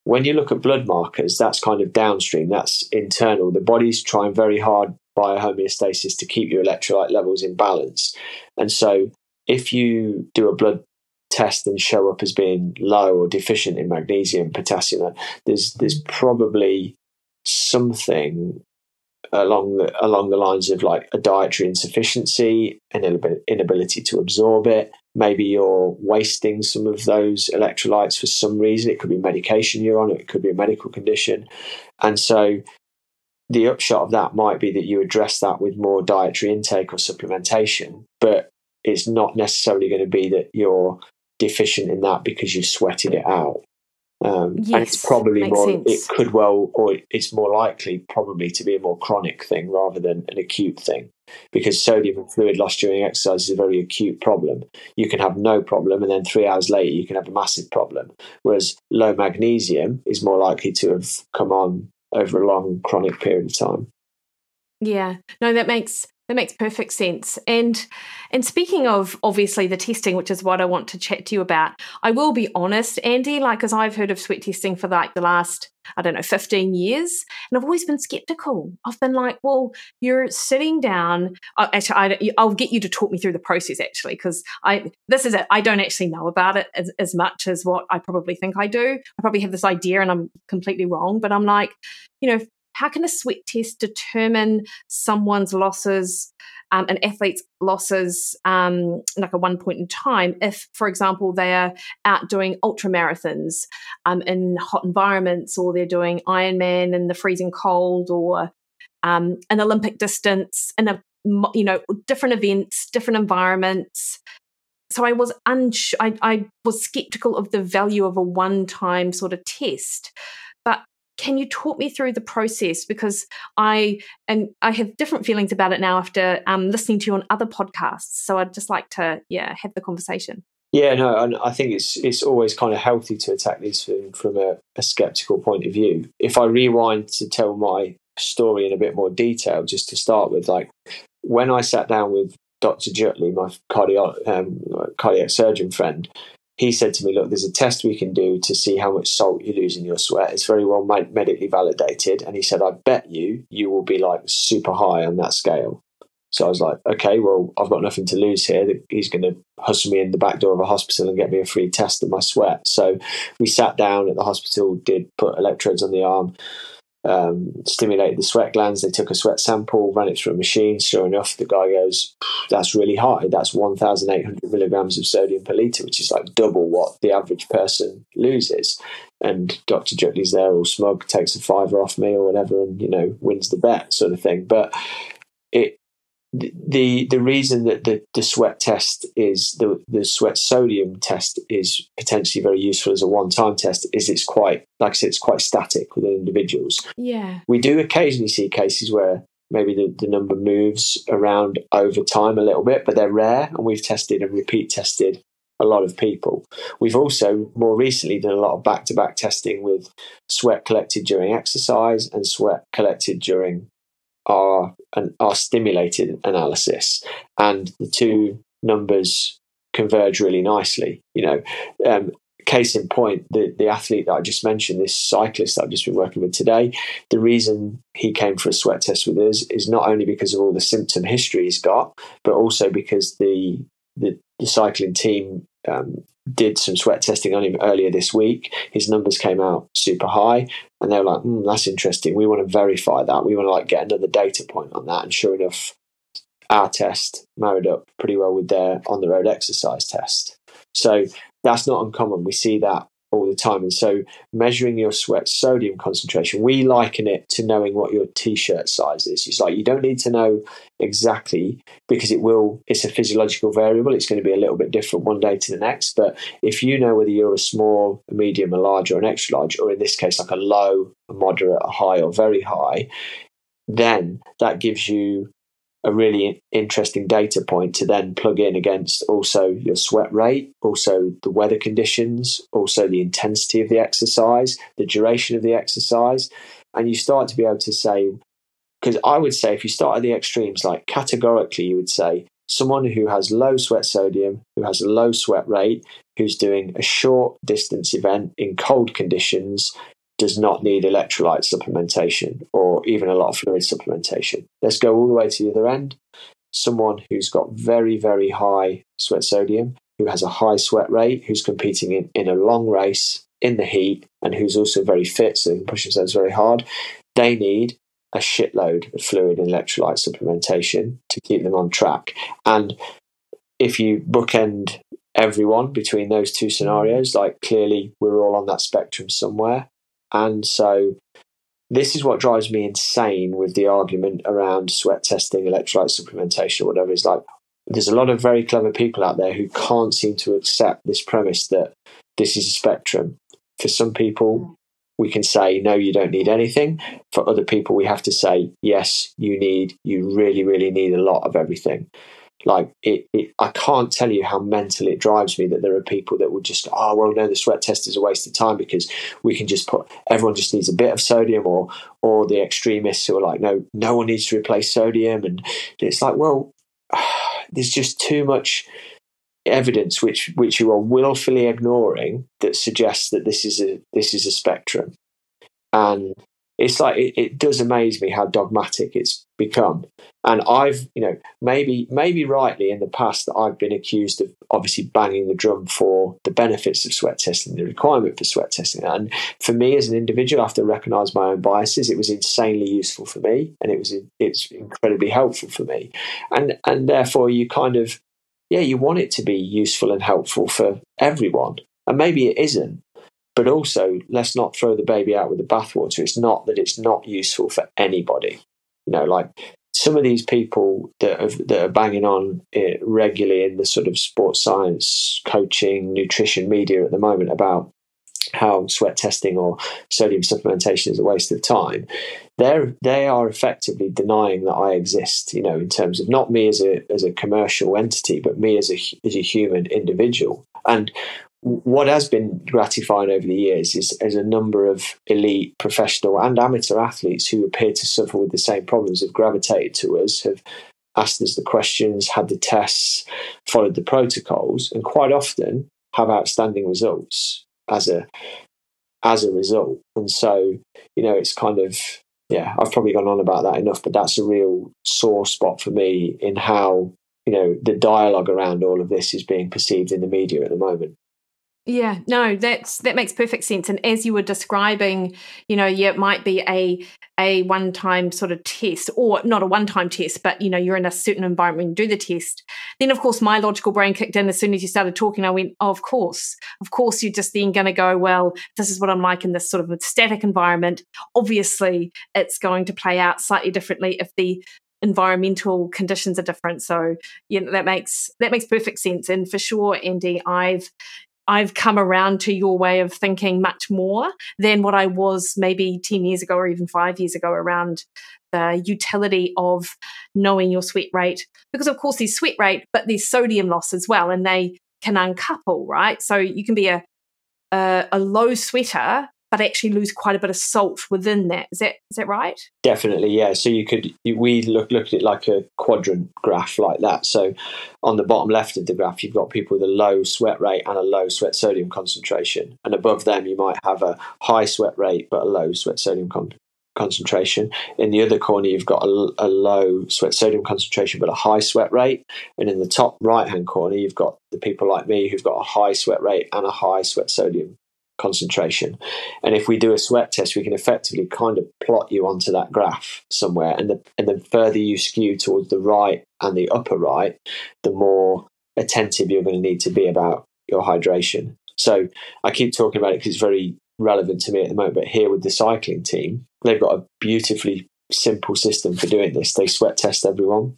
When you look at blood markers, that's kind of downstream, that's internal. The body's trying very hard via homeostasis to keep your electrolyte levels in balance. And so if you do a blood test and show up as being low or deficient in magnesium, potassium, there's there's probably something along the, along the lines of like a dietary insufficiency, an inability to absorb it. Maybe you're wasting some of those electrolytes for some reason. It could be medication you're on, it could be a medical condition. And so the upshot of that might be that you address that with more dietary intake or supplementation, but it's not necessarily going to be that you're deficient in that because you've sweated it out. Um, yes, and it's probably more, sense. it could well, or it's more likely probably to be a more chronic thing rather than an acute thing, because sodium and fluid loss during exercise is a very acute problem. You can have no problem, and then three hours later, you can have a massive problem. Whereas low magnesium is more likely to have come on over a long chronic period of time. Yeah, no, that makes That makes perfect sense. And and speaking of, obviously, the testing, which is what I want to chat to you about, I will be honest, Andy, like, as I've heard of sweat testing for like the last, I don't know, fifteen years, and I've always been skeptical. I've been like, well, you're sitting down. I, actually, I, I'll get you to talk me through the process, actually, because I this is it. I don't actually know about it as, as much as what I probably think I do. I probably have this idea and I'm completely wrong, but I'm like, you know, how can a sweat test determine someone's losses, um, an athlete's losses, um, like at one point in time, if, for example, they are out doing ultra marathons um, in hot environments, or they're doing Ironman in the freezing cold, or um, an Olympic distance, and a you know different events, different environments. So I was uns- I, I was skeptical of the value of a one-time sort of test, but. Can you talk me through the process? Because I and I have different feelings about it now after um, listening to you on other podcasts. So I'd just like to, yeah, have the conversation. Yeah, no, and I think it's it's always kind of healthy to attack these things from a, a skeptical point of view. If I rewind to tell my story in a bit more detail, just to start with, like when I sat down with Doctor Jutley, my cardio, um, cardiac surgeon friend, he said to me, look, there's a test we can do to see how much salt you lose in your sweat. It's very well med- medically validated. And he said, I bet you, you will be like super high on that scale. So I was like, okay, well, I've got nothing to lose here. He's going to hustle me in the back door of a hospital and get me a free test of my sweat. So we sat down at the hospital, did put electrodes on the arm, um, stimulated the sweat glands. They took a sweat sample, ran it through a machine. Sure enough, the guy goes, that's really high. That's one thousand eight hundred milligrams of sodium per litre, which is like double what the average person loses. And Doctor Jutley's there all smug, takes a fiver off me or whatever, and, you know, wins the bet sort of thing. But it the the reason that the, the sweat test is, the, the sweat sodium test is potentially very useful as a one-time test is it's quite, like I said, it's quite static within individuals. Yeah. We do occasionally see cases where maybe the, the number moves around over time a little bit, but they're rare, and we've tested and repeat tested a lot of people. We've also more recently done a lot of back-to-back testing with sweat collected during exercise and sweat collected during our, an, our stimulated analysis. And the two numbers converge really nicely. You know, um, case in point, the, the athlete that I just mentioned, this cyclist that I've just been working with today, the reason he came for a sweat test with us is not only because of all the symptom history he's got, but also because the the, the cycling team um, did some sweat testing on him earlier this week. His numbers came out super high, and they were like, mm, that's interesting. We want to verify that. We want to like get another data point on that. And sure enough, our test married up pretty well with their on-the-road exercise test. So that's not uncommon. We see that all the time. And so measuring your sweat sodium concentration, we liken it to knowing what your t-shirt size is. It's like you don't need to know exactly because it will, it's a physiological variable. It's going to be a little bit different one day to the next. But if you know whether you're a small, a medium, a large, or an extra large, or in this case, like a low, a moderate, a high, or very high, then that gives you a really interesting data point to then plug in against also your sweat rate, also the weather conditions, also the intensity of the exercise, the duration of the exercise. And you start to be able to say, because I would say if you start at the extremes, like categorically, you would say someone who has low sweat sodium, who has a low sweat rate, who's doing a short distance event in cold conditions does not need electrolyte supplementation or even a lot of fluid supplementation. Let's go all the way to the other end. Someone who's got very, very high sweat sodium, who has a high sweat rate, who's competing in, in a long race in the heat, and who's also very fit, so they can push themselves very hard, they need a shitload of fluid and electrolyte supplementation to keep them on track. And if you bookend everyone between those two scenarios, like clearly we're all on that spectrum somewhere. And so this is what drives me insane with the argument around sweat testing, electrolyte supplementation, or whatever. It's like, there's a lot of very clever people out there who can't seem to accept this premise that this is a spectrum. For some people, we can say, no, you don't need anything. For other people, we have to say, yes, you need, you really, really need a lot of everything. Like, it, it, I can't tell you how mentally it drives me that there are people that will just, oh, well, no, the sweat test is a waste of time because we can just put, everyone just needs a bit of sodium, or or the extremists who are like, no, no one needs to replace sodium. And it's like, well, there's just too much evidence which which you are willfully ignoring that suggests that this is a this is a spectrum. And it's like, it, it does amaze me how dogmatic it's become. And I've, you know, maybe maybe rightly in the past that I've been accused of obviously banging the drum for the benefits of sweat testing, the requirement for sweat testing. And for me as an individual, after I recognized my own biases, it was insanely useful for me, and it was it's incredibly helpful for me. And and therefore you kind of, yeah, you want it to be useful and helpful for everyone. And maybe it isn't. But also, let's not throw the baby out with the bathwater. It's not that it's not useful for anybody. You know, like some of these people that are, that are banging on it regularly in the sort of sports science, coaching, nutrition media at the moment about how sweat testing or sodium supplementation is a waste of time. They're, they are effectively denying that I exist, you know, in terms of not me as a as a commercial entity, but me as a as a human individual. And what has been gratifying over the years is, is a number of elite professional and amateur athletes who appear to suffer with the same problems have gravitated to us, have asked us the questions, had the tests, followed the protocols, and quite often have outstanding results as a as a result. And so, you know, it's kind of, yeah, I've probably gone on about that enough, but that's a real sore spot for me in how, you know, the dialogue around all of this is being perceived in the media at the moment. Yeah, no, that's that makes perfect sense. And as you were describing, you know, yeah, it might be a a one-time sort of test, or not a one-time test, but, you know, you're in a certain environment when you do the test. Then, of course, my logical brain kicked in as soon as you started talking. I went, oh, of course. Of course, you're just then going to go, well, this is what I'm like in this sort of static environment. Obviously, it's going to play out slightly differently if the environmental conditions are different. So, you know, that makes that makes perfect sense. And for sure, Andy, I've... I've come around to your way of thinking much more than what I was maybe ten years ago or even five years ago around the utility of knowing your sweat rate. Because, of course, there's sweat rate, but there's sodium loss as well, and they can uncouple, right? So you can be a a, a low sweater but actually lose quite a bit of salt within that. Is that is that right? Definitely, yeah. So you could we look look at it like a quadrant graph like that. So on the bottom left of the graph, you've got people with a low sweat rate and a low sweat sodium concentration. And above them, you might have a high sweat rate but a low sweat sodium con- concentration. In the other corner, you've got a, a low sweat sodium concentration but a high sweat rate. And in the top right-hand corner, you've got the people like me who've got a high sweat rate and a high sweat sodium concentration. And if we do a sweat test, we can effectively kind of plot you onto that graph somewhere. And the and the further you skew towards the right and the upper right, the more attentive you're going to need to be about your hydration. So I keep talking about it because it's very relevant to me at the moment. But here with the cycling team, they've got a beautifully simple system for doing this. They sweat test everyone.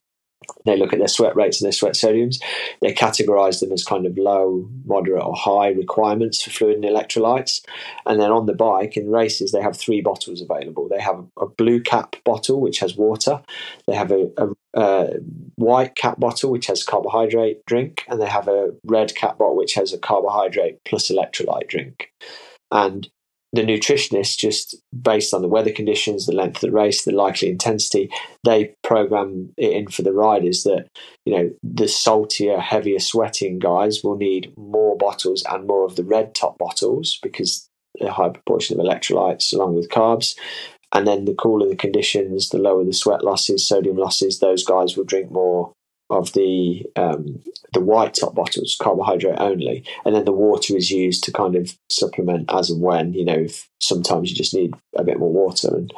They look at their sweat rates and their sweat sodiums. They categorize them as kind of low, moderate, or high requirements for fluid and electrolytes. And then on the bike in races, they have three bottles available. They have a blue cap bottle, which has water. They have a, a, a white cap bottle, which has carbohydrate drink. And they have a red cap bottle, which has a carbohydrate plus electrolyte drink. And the nutritionists, just based on the weather conditions, the length of the race, the likely intensity, they program it in for the riders that, you know, the saltier, heavier sweating guys will need more bottles and more of the red top bottles because a high proportion of electrolytes along with carbs. And then the cooler the conditions, the lower the sweat losses, sodium losses, those guys will drink more of the um, the wide top bottles, carbohydrate only. And then the water is used to kind of supplement as and when, you know, if sometimes you just need a bit more water and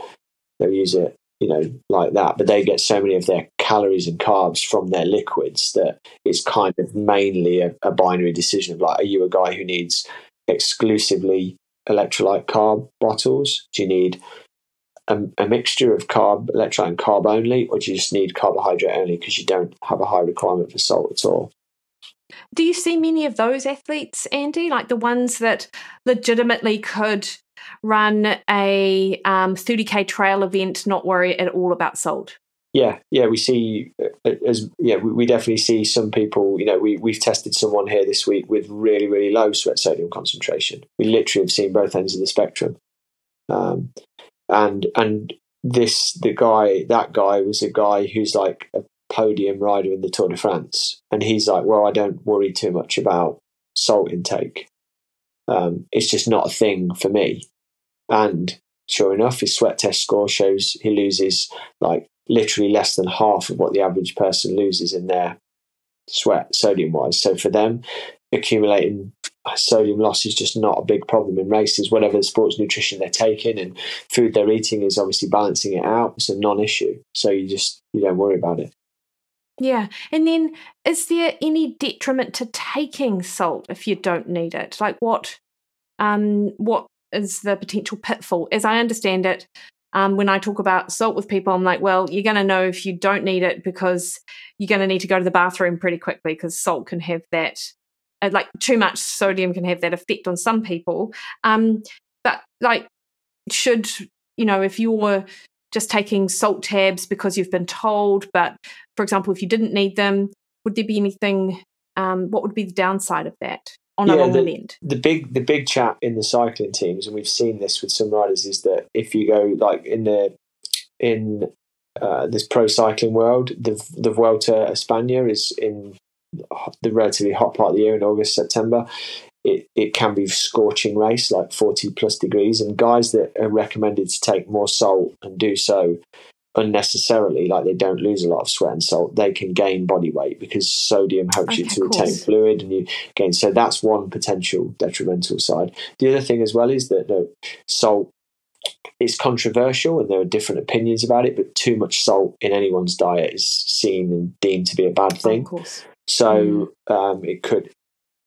they'll use it, you know, like that. But they get so many of their calories and carbs from their liquids that it's kind of mainly a, a binary decision of like, are you a guy who needs exclusively electrolyte carb bottles? Do you need a, a mixture of carb, electrolyte and carb only, or do you just need carbohydrate only because you don't have a high requirement for salt at all? Do you see many of those athletes, Andy, like the ones that legitimately could run a um, thirty K trail event, not worry at all about salt? Yeah, yeah, we see as yeah, we, we definitely see some people. You know, we we've tested someone here this week with really really low sweat sodium concentration. We literally have seen both ends of the spectrum, um, and and this the guy that guy was a guy who's like a podium rider in the Tour de France, and he's like, well, I don't worry too much about salt intake. Um, it's just not a thing for me. And sure enough, his sweat test score shows he loses like literally less than half of what the average person loses in their sweat sodium wise. So for them, accumulating sodium loss is just not a big problem in races. Whatever the sports nutrition they're taking and food they're eating is obviously balancing it out. It's a non-issue. So you just, you don't worry about it. Yeah. And then is there any detriment to taking salt if you don't need it? Like what, um, what is the potential pitfall? As I understand it, um, when I talk about salt with people, I'm like, well, you're going to know if you don't need it because you're going to need to go to the bathroom pretty quickly because salt can have that, like too much sodium can have that effect on some people. Um, but like should, you know, if you're just taking salt tabs because you've been told, but for example, if you didn't need them, would there be anything, um, what would be the downside of that on a long event? The big, the big chat in the cycling teams, and we've seen this with some riders, is that if you go like in the, in uh, this pro cycling world, the, the Vuelta a España is in the relatively hot part of the year in August, September. It, it can be scorching race, like forty plus degrees, and guys that are recommended to take more salt and do so unnecessarily, like they don't lose a lot of sweat and salt, they can gain body weight because sodium helps okay, you to retain fluid and you gain. So that's one potential detrimental side. The other thing as well is that no, salt is controversial and there are different opinions about it, but too much salt in anyone's diet is seen and deemed to be a bad thing. Of course. So mm. um, it could...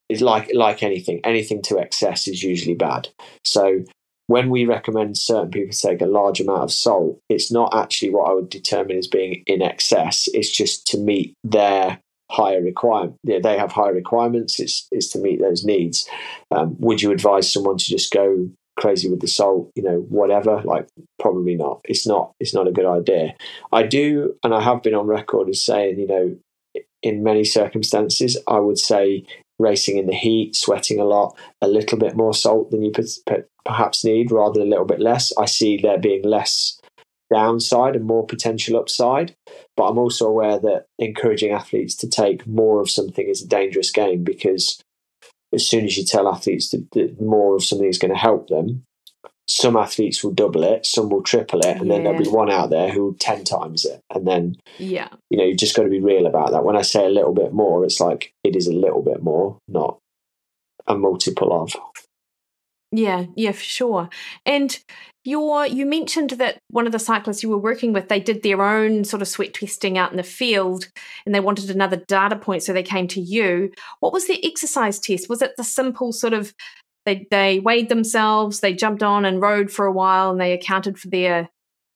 Is like like anything, anything to excess is usually bad. So when we recommend certain people take a large amount of salt, it's not actually what I would determine as being in excess. It's just to meet their higher requirement. Yeah, they have higher requirements. It's it's to meet those needs. Um, would you advise someone to just go crazy with the salt? You know, whatever. Like probably not. It's not. It's not a good idea. I do, and I have been on record as saying, you know, in many circumstances, I would say, racing in the heat, sweating a lot, a little bit more salt than you perhaps need rather than a little bit less. I see there being less downside and more potential upside, but I'm also aware that encouraging athletes to take more of something is a dangerous game, because as soon as you tell athletes that, that more of something is going to help them, some athletes will double it, some will triple it, and yeah. then there'll be one out there who will ten times it. And then, yeah, you know, you've just got to be real about that. When I say a little bit more, it's like it is a little bit more, not a multiple of. Yeah, yeah, for sure. And your, you mentioned that one of the cyclists you were working with, they did their own sort of sweat testing out in the field and they wanted another data point, so they came to you. What was their exercise test? Was it the simple sort of, They they weighed themselves, they jumped on and rode for a while and they accounted for their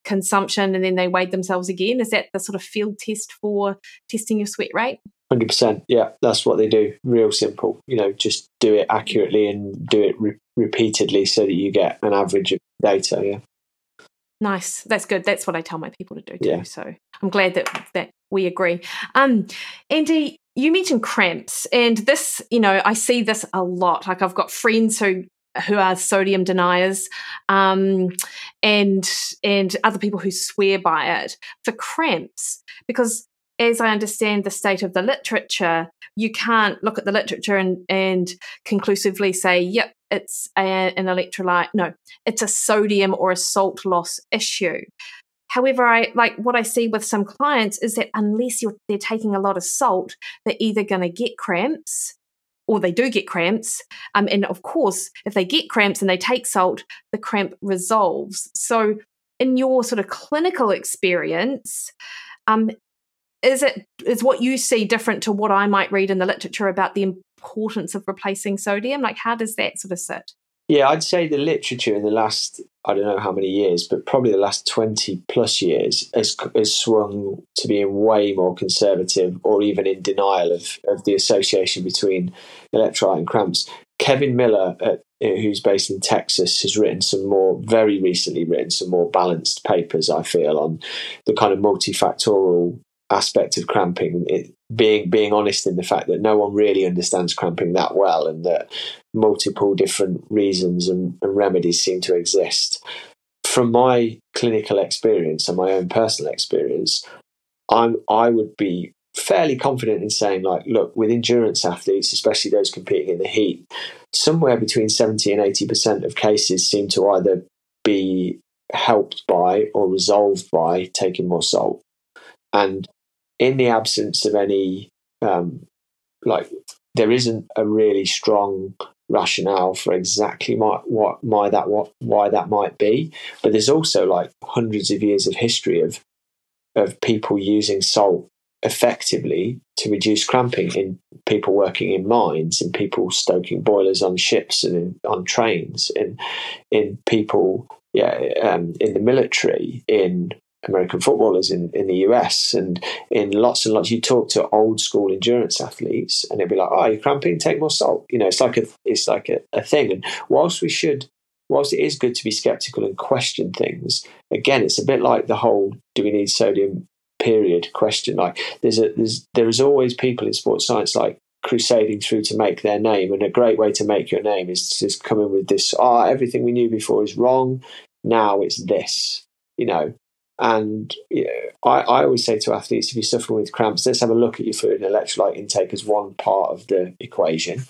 consumption and then they weighed themselves again? Is that the sort of field test for testing your sweat rate? one hundred percent, yeah, that's what they do. Real simple, you know, just do it accurately and do it re- repeatedly so that you get an average of data, yeah. Nice, that's good. That's what I tell my people to do too, yeah. So I'm glad that, that we agree. Um, Andy, you mentioned cramps, and this, you know, I see this a lot. Like I've got friends who who are sodium deniers, um, and and other people who swear by it for cramps, because as I understand the state of the literature, you can't look at the literature and, and conclusively say, yep, it's a, an electrolyte, no, it's a sodium or a salt loss issue. However, I like what I see with some clients is that unless you're, they're taking a lot of salt, they're either going to get cramps or they do get cramps. Um, and of course, if they get cramps and they take salt, the cramp resolves. So in your sort of clinical experience, um, is it is what you see different to what I might read in the literature about the importance of replacing sodium? Like, how does that sort of sit? Yeah, I'd say the literature in the last, I don't know how many years, but probably the last twenty plus years has, has swung to being way more conservative or even in denial of, of the association between electrolyte and cramps. Kevin Miller, at, who's based in Texas, has written some more, very recently written some more balanced papers, I feel, on the kind of multifactorial aspect of cramping, it, being being honest in the fact that no one really understands cramping that well, and that multiple different reasons and, and remedies seem to exist. From my clinical experience and my own personal experience, I'm I would be fairly confident in saying, like, look, with endurance athletes, especially those competing in the heat, somewhere between seventy and eighty percent of cases seem to either be helped by or resolved by taking more salt. And in the absence of any, um, like, there isn't a really strong rationale for exactly my, what, my, that, what, why that might be. But there's also, like, hundreds of years of history of of people using salt effectively to reduce cramping in people working in mines, in people stoking boilers on ships and in, on trains, in in people, yeah, um, in the military, in American footballers in, in the U S, and in lots and lots. You talk to old school endurance athletes and they'd be like, oh, you're cramping, take more salt. You know, it's like a, it's like a, a thing. And whilst we should, whilst it is good to be skeptical and question things, again, it's a bit like the whole, do we need sodium period question. Like there's a, there's, there is always people in sports science, like, crusading through to make their name. And a great way to make your name is to just come in with this, oh, everything we knew before is wrong. Now it's this, you know. And you know, I, I always say to athletes, if you're suffering with cramps, let's have a look at your food and electrolyte intake as one part of the equation.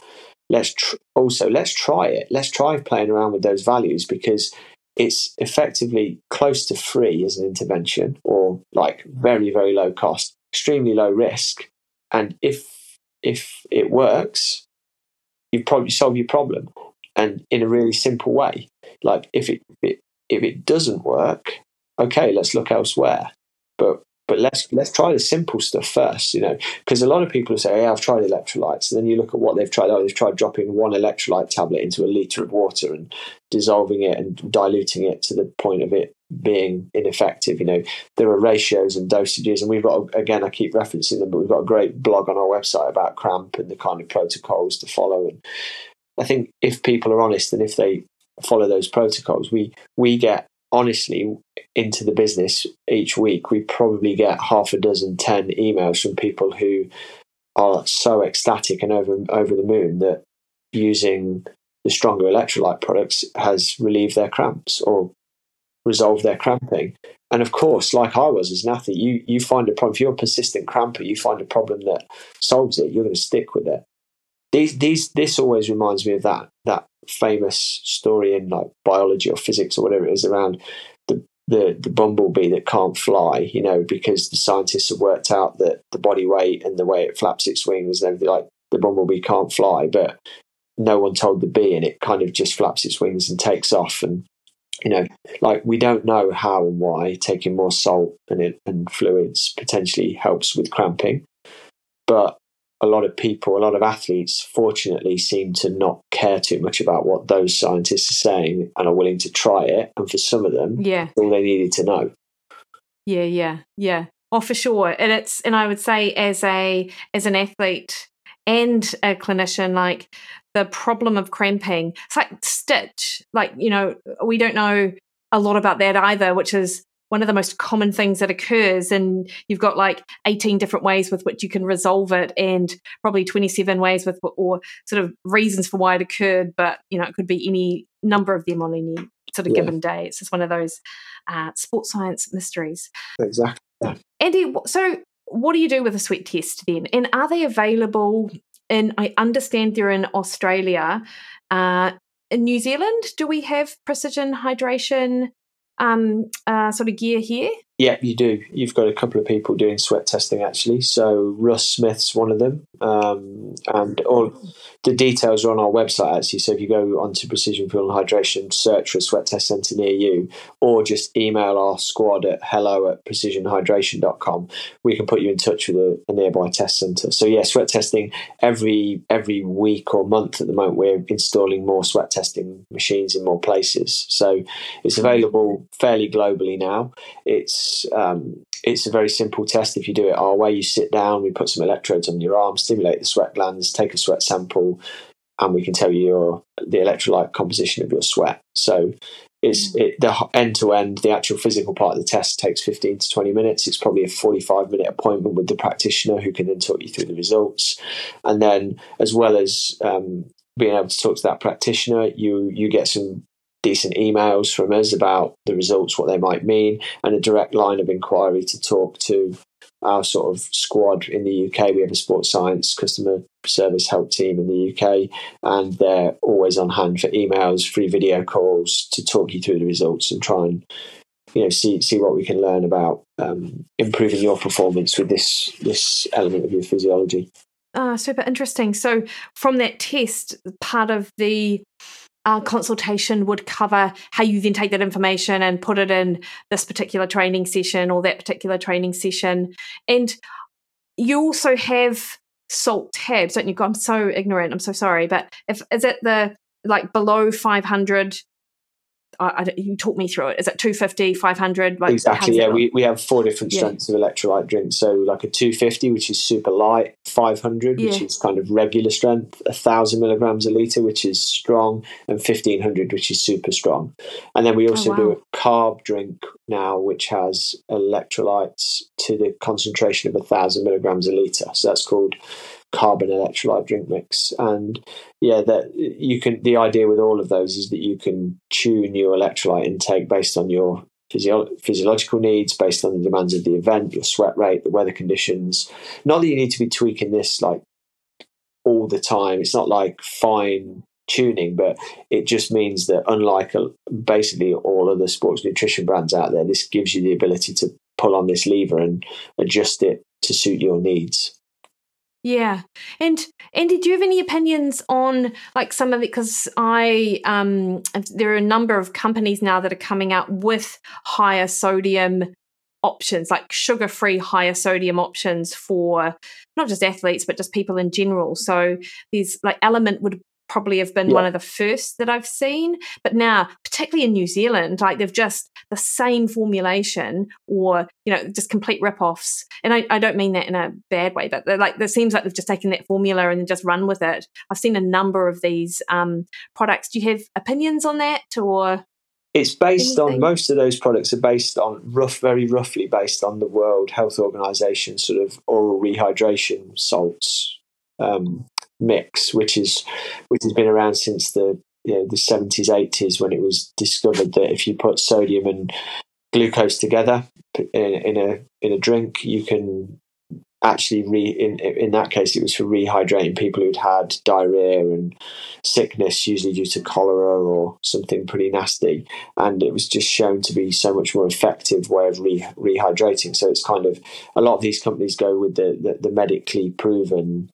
Let's tr- also let's try it. Let's try playing around with those values, because it's effectively close to free as an intervention, or like very, very low cost, extremely low risk. And if if it works, you probably solve your problem, and in a really simple way. Like if it, it if it doesn't work, okay, let's look elsewhere, but but let's let's try the simple stuff first, you know, because a lot of people say, yeah, I've tried electrolytes, and then you look at what they've tried. Oh, they've tried dropping one electrolyte tablet into a litre of water and dissolving it and diluting it to the point of it being ineffective. You know, there are ratios and dosages, and we've got, again, I keep referencing them, but we've got a great blog on our website about cramp and the kind of protocols to follow. And I think if people are honest and if they follow those protocols, we we get, honestly, into the business each week, we probably get half a dozen, ten emails from people who are so ecstatic and over over the moon that using the stronger electrolyte products has relieved their cramps or resolved their cramping. And of course, like I was as an athlete, you you find a problem. If you're a persistent cramper, you find a problem that solves it, you're going to stick with it. These these this always reminds me of that that. famous story in like biology or physics or whatever it is around the, the the bumblebee that can't fly, you know, because the scientists have worked out that the body weight and the way it flaps its wings and everything, like the bumblebee can't fly, but no one told the bee and it kind of just flaps its wings and takes off. And you know, like, we don't know how and why taking more salt and it, and fluids potentially helps with cramping, but a lot of people, a lot of athletes, fortunately, seem to not care too much about what those scientists are saying and are willing to try it. And for some of them, yeah, all they needed to know. Yeah, yeah, yeah. Oh, for sure. And it's, and I would say as a as an athlete and a clinician, like, the problem of cramping, it's like stitch. Like, you know, we don't know a lot about that either, which is one of the most common things that occurs, and you've got like eighteen different ways with which you can resolve it, and probably twenty-seven ways with, or sort of reasons for why it occurred. But, you know, it could be any number of them on any sort of yeah. given day. It's just one of those uh, sports science mysteries. Exactly. Yeah. Andy, so what do you do with a sweat test then? And are they available? And I understand they're in Australia. Uh, in New Zealand, do we have precision hydration um, uh, sort of gear here? Yeah, you do. You've got a couple of people doing sweat testing, actually. So Russ Smith's one of them. Um, and all the details are on our website, actually. So if you go onto Precision Fuel and Hydration, search for a sweat test centre near you, or just email our squad at hello at precision hydration dot com. We can put you in touch with a, a nearby test centre. So, yeah, sweat testing every every week or month at the moment. We're installing more sweat testing machines in more places. So it's available fairly globally now. It's Um, it's a very simple test. If you do it our way, you sit down, we put some electrodes on your arm, stimulate the sweat glands, take a sweat sample, and we can tell you your, the electrolyte composition of your sweat. So it's it, the end-to-end, the actual physical part of the test takes fifteen to twenty minutes. It's probably a forty-five minute appointment with the practitioner who can then talk you through the results. And then as well as um, being able to talk to that practitioner, you you get some decent emails from us about the results, what they might mean, and a direct line of inquiry to talk to our sort of squad in the U K. We have a sports science customer service help team in the U K, and they're always on hand for emails, free video calls to talk you through the results and try and, you know, see see what we can learn about um, improving your performance with this this element of your physiology. Ah, uh, super interesting. So from that test, part of the Our consultation would cover how you then take that information and put it in this particular training session or that particular training session. And you also have salt tabs, don't you? I'm so ignorant. I'm so sorry. But if is it the, like, below five hundred? I, I, you talk me through it. Is it two fifty, five hundred? Like, exactly, yeah. We, we have four different strengths yeah. of electrolyte drinks. So like a two fifty, which is super light, five hundred, yeah. which is kind of regular strength, one thousand milligrams a litre, which is strong, and fifteen hundred, which is super strong. And then we also oh, wow. do a carb drink now, which has electrolytes to the concentration of one thousand milligrams a litre. So that's called carbon electrolyte drink mix. And yeah, that you can, the idea with all of those is that you can tune your electrolyte intake based on your physio- physiological needs, based on the demands of the event, your sweat rate, the weather conditions. Not that you need to be tweaking this like all the time. It's not like fine tuning, but it just means that unlike a, basically all other sports nutrition brands out there, this gives you the ability to pull on this lever and adjust it to suit your needs. Yeah. And Andy, do you have any opinions on, like, some of it? Because I, um, there are a number of companies now that are coming out with higher sodium options, like sugar-free higher sodium options for not just athletes, but just people in general. So there's, like, L M N T would probably have been yeah. one of the first that I've seen. But now, particularly in New Zealand, like, they've just the same formulation, or, you know, just complete rip-offs. And I, I don't mean that in a bad way, but like, it seems like they've just taken that formula and just run with it. I've seen a number of these um, products. Do you have opinions on that, or...? It's based Anything. on, most of those products are based on, rough, very roughly based on the World Health Organization sort of oral rehydration salts um mix, which is which has been around since the you know the seventies, eighties, when it was discovered that if you put sodium and glucose together in, in a in a drink, you can actually re in in that case it was for rehydrating people who'd had diarrhea and sickness, usually due to cholera or something pretty nasty, and it was just shown to be so much more effective way of re- rehydrating. So it's kind of, a lot of these companies go with the the, the medically proven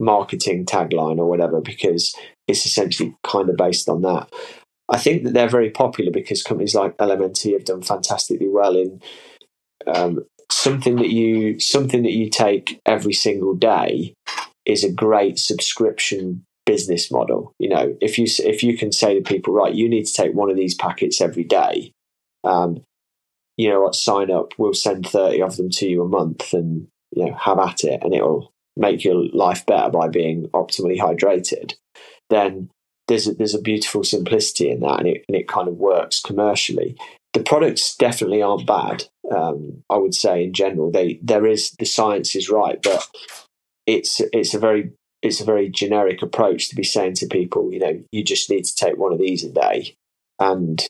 marketing tagline or whatever, because it's essentially kind of based on that. I think that they're very popular because companies like L M N T have done fantastically well in um, something that you something that you take every single day is a great subscription business model. You know, if you if you can say to people, right, you need to take one of these packets every day. Um, you know what? Sign up. We'll send thirty of them to you a month, and, you know, have at it, and it'll make your life better by being optimally hydrated. Then there's a, there's a beautiful simplicity in that, and it, and it kind of works commercially. The products definitely aren't bad. Um, I would say in general, they there is the science is right, but it's it's a very it's a very generic approach to be saying to people, you know, you just need to take one of these a day, and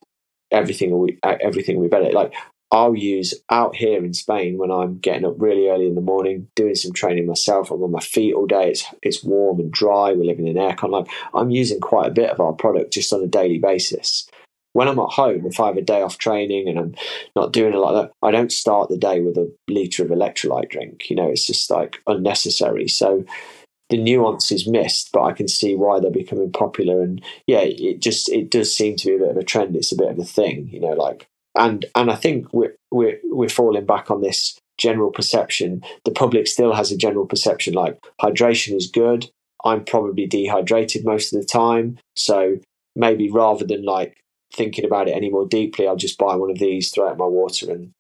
everything will, everything will be better. Like, I'll use out here in Spain when I'm getting up really early in the morning, doing some training myself. I'm on my feet all day. It's it's warm and dry. We're living in aircon. Like, I'm using quite a bit of our product just on a daily basis. When I'm at home, if I have a day off training and I'm not doing a lot of that, I don't start the day with a litre of electrolyte drink. You know, it's just like unnecessary. So the nuance is missed, but I can see why they're becoming popular. And yeah, it just, it does seem to be a bit of a trend. It's a bit of a thing, you know, like, and, and I think we're, we're, we're falling back on this general perception. The public still has a general perception, like hydration is good. I'm probably dehydrated most of the time. So maybe rather than like thinking about it any more deeply, I'll just buy one of these, throw out my water and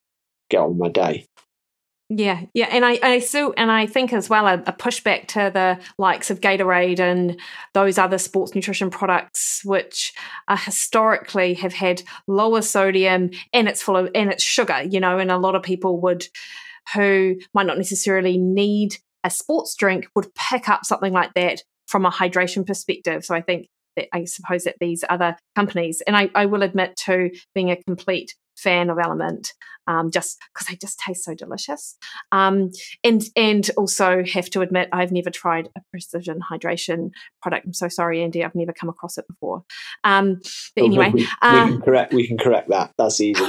get on with my day. Yeah, yeah, and I, I so and I think as well a, a pushback to the likes of Gatorade and those other sports nutrition products, which uh, historically have had lower sodium and it's full of and it's sugar, you know, and a lot of people would who might not necessarily need a sports drink would pick up something like that from a hydration perspective. So I think that I suppose that these other companies, and I, I will admit to being a complete fan of L M N T, um, just because they just taste so delicious, um, and and also have to admit I've never tried a precision hydration product. I'm so sorry, Andy, I've never come across it before. Um, but anyway, we, we, um, we can correct we can correct that. That's easy.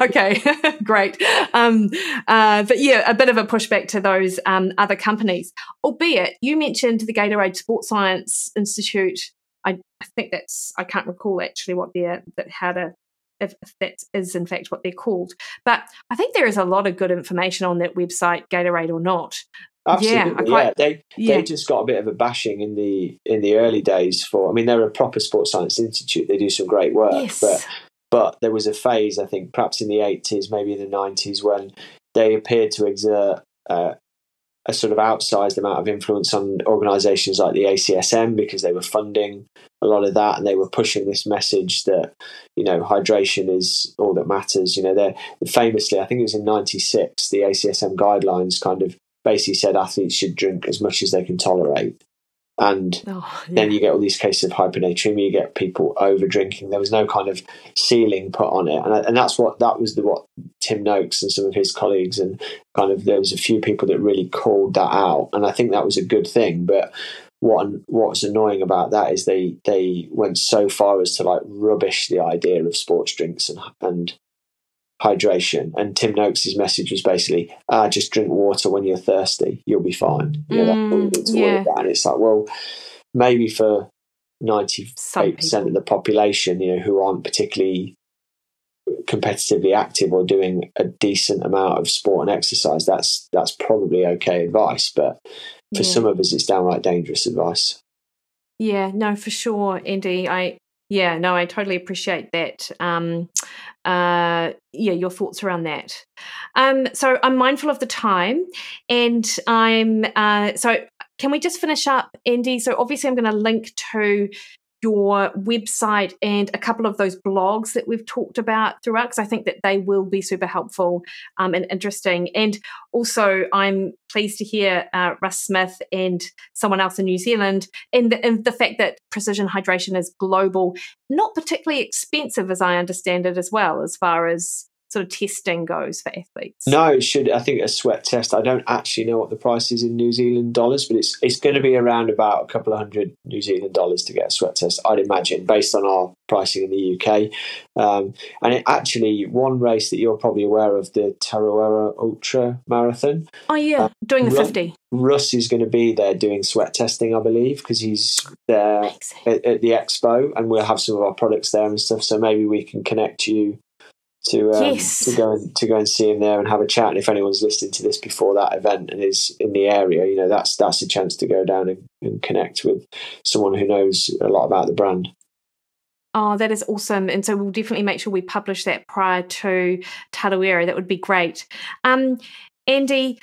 Okay, great. Um, uh, but yeah, a bit of a pushback to those um, other companies. Albeit you mentioned the Gatorade Sports Science Institute. I, I think that's I can't recall actually what they're that how to. If that is in fact what they're called. But I think there is a lot of good information on that website, Gatorade or not. Absolutely, yeah. Quite, yeah. They yeah. they just got a bit of a bashing in the in the early days for, I mean, they're a proper sports science institute. They do some great work. Yes. But but there was a phase, I think, perhaps in the eighties, maybe in the nineties, when they appeared to exert uh, a sort of outsized amount of influence on organisations like the A C S M because they were funding a lot of that and they were pushing this message that, you know, hydration is all that matters. You know, they're famously, I think it was in ninety-six, the A C S M guidelines kind of basically said athletes should drink as much as they can tolerate. And oh, yeah. Then you get all these cases of hyponatremia, you get people over drinking. There was no kind of ceiling put on it. And, and that's what, that was the, what Tim Noakes and some of his colleagues and kind of, there was a few people that really called that out. And I think that was a good thing. But what, what's annoying about that is they, they went so far as to like rubbish the idea of sports drinks and, and hydration. And Tim Noakes' message was basically, ah, just drink water when you're thirsty, you'll be fine. You know, mm, that's all yeah. worry about. And it's like, well, maybe for ninety-eight percent of the population, you know, who aren't particularly competitively active or doing a decent amount of sport and exercise, that's that's probably okay advice. But for yeah. some of us, it's downright dangerous advice. Yeah, no, for sure, Andy. I Yeah, no, I totally appreciate that. Um, uh, yeah, your thoughts around that. Um, so I'm mindful of the time, and I'm uh, so. Can we just finish up, Andy? So obviously, I'm going to link to your website and a couple of those blogs that we've talked about throughout, because I think that they will be super helpful um, and interesting. And also, I'm pleased to hear uh, Russ Smith and someone else in New Zealand, and the, and the fact that precision hydration is global, not particularly expensive, as I understand it as well, as far as sort of testing goes for athletes. No, it should. I think a sweat test, I don't actually know what the price is in New Zealand dollars, but it's it's going to be around about a couple of hundred New Zealand dollars to get a sweat test, I'd imagine, based on our pricing in the U K. Um, and it actually, one race that you're probably aware of, the Tarawera Ultra Marathon. Oh, yeah, um, doing the fifty. Russ is going to be there doing sweat testing, I believe, because he's there at, at the expo, and we'll have some of our products there and stuff, so maybe we can connect you to um, yes. to go and to go and see him there and have a chat. And if anyone's listening to this before that event and is in the area, you know, that's that's a chance to go down and, and connect with someone who knows a lot about the brand. Oh, that is awesome. And so we'll definitely make sure we publish that prior to Tarawera. That would be great. Um, Andy,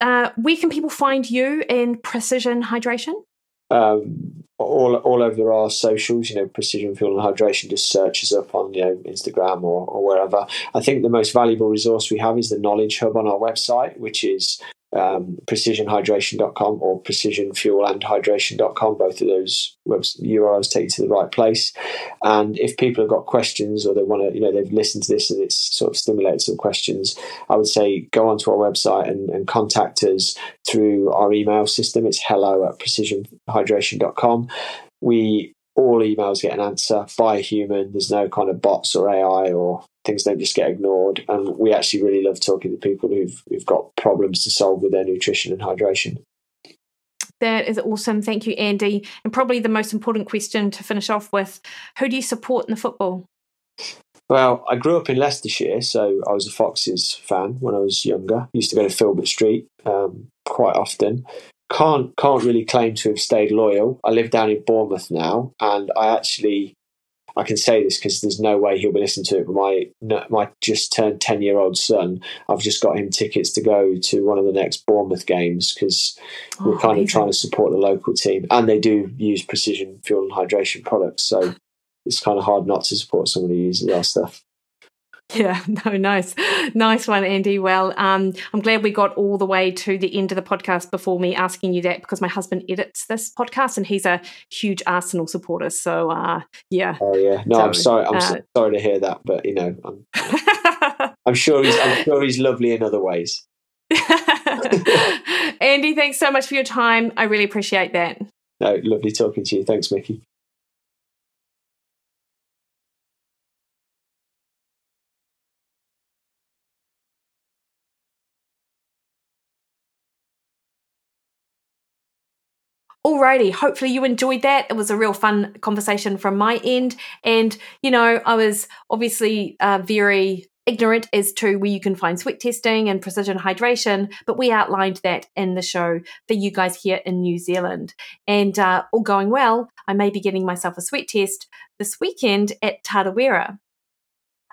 uh, where can people find you in Precision Hydration? Um, all all over our socials, you know, Precision Fuel and Hydration, just searches up on, you know, Instagram or, or wherever. I think the most valuable resource we have is the Knowledge Hub on our website, which is um, precision hydration dot com or precision fuel and hydration dot com. Both of those web U R Ls take you to the right place. And if people have got questions, or they want to, you know, they've listened to this and it's sort of stimulated some questions, I would say go onto our website and, and contact us through our email system. It's hello at precision hydration dot com. We all emails get an answer by a human. There's no kind of bots or A I, or things don't just get ignored. And we actually really love talking to people who've, who've got problems to solve with their nutrition and hydration. That is awesome. Thank you, Andy. And probably the most important question to finish off with, who do you support in the football? Well, I grew up in Leicestershire, so I was a Foxes fan when I was younger. Used to go to Filbert Street um, quite often. Can't can't really claim to have stayed loyal. I live down in Bournemouth now, and I actually, I can say this because there's no way he'll be listening to it, but my my just turned ten-year-old son, I've just got him tickets to go to one of the next Bournemouth games, because oh, we're kind amazing. of trying to support the local team, and they do use Precision Fuel and Hydration products, so it's kind of hard not to support someone who uses our stuff. Yeah, no, nice. Nice one, Andy. Well, um, I'm glad we got all the way to the end of the podcast before me asking you that, because my husband edits this podcast and he's a huge Arsenal supporter. So, uh, yeah. Oh, yeah. No, so, I'm sorry. I'm uh, so sorry to hear that, but, you know, I'm, I'm sure he's, I'm sure he's lovely in other ways. Andy, thanks so much for your time. I really appreciate that. No, lovely talking to you. Thanks, Mickey. Alrighty, hopefully you enjoyed that. It was a real fun conversation from my end. And, you know, I was obviously uh, very ignorant as to where you can find sweat testing and precision hydration, but we outlined that in the show for you guys here in New Zealand. And uh, all going well, I may be getting myself a sweat test this weekend at Tarawera.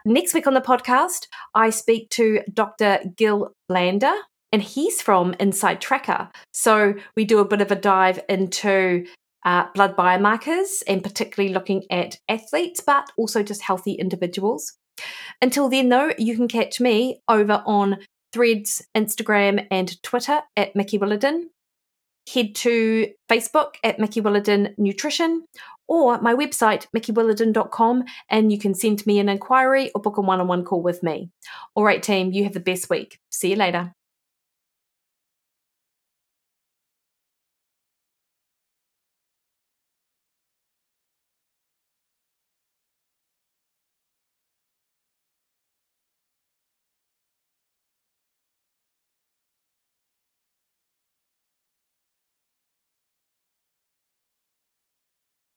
Next week on the podcast, I speak to Doctor Gil Blander. And he's from Inside Tracker. So we do a bit of a dive into uh, blood biomarkers, and particularly looking at athletes, but also just healthy individuals. Until then, though, you can catch me over on Threads, Instagram, and Twitter at Mickey Willardin. Head to Facebook at Mickey Willardin Nutrition, or my website, mickey willardin dot com, and you can send me an inquiry or book a one-on-one call with me. All right, team, you have the best week. See you later.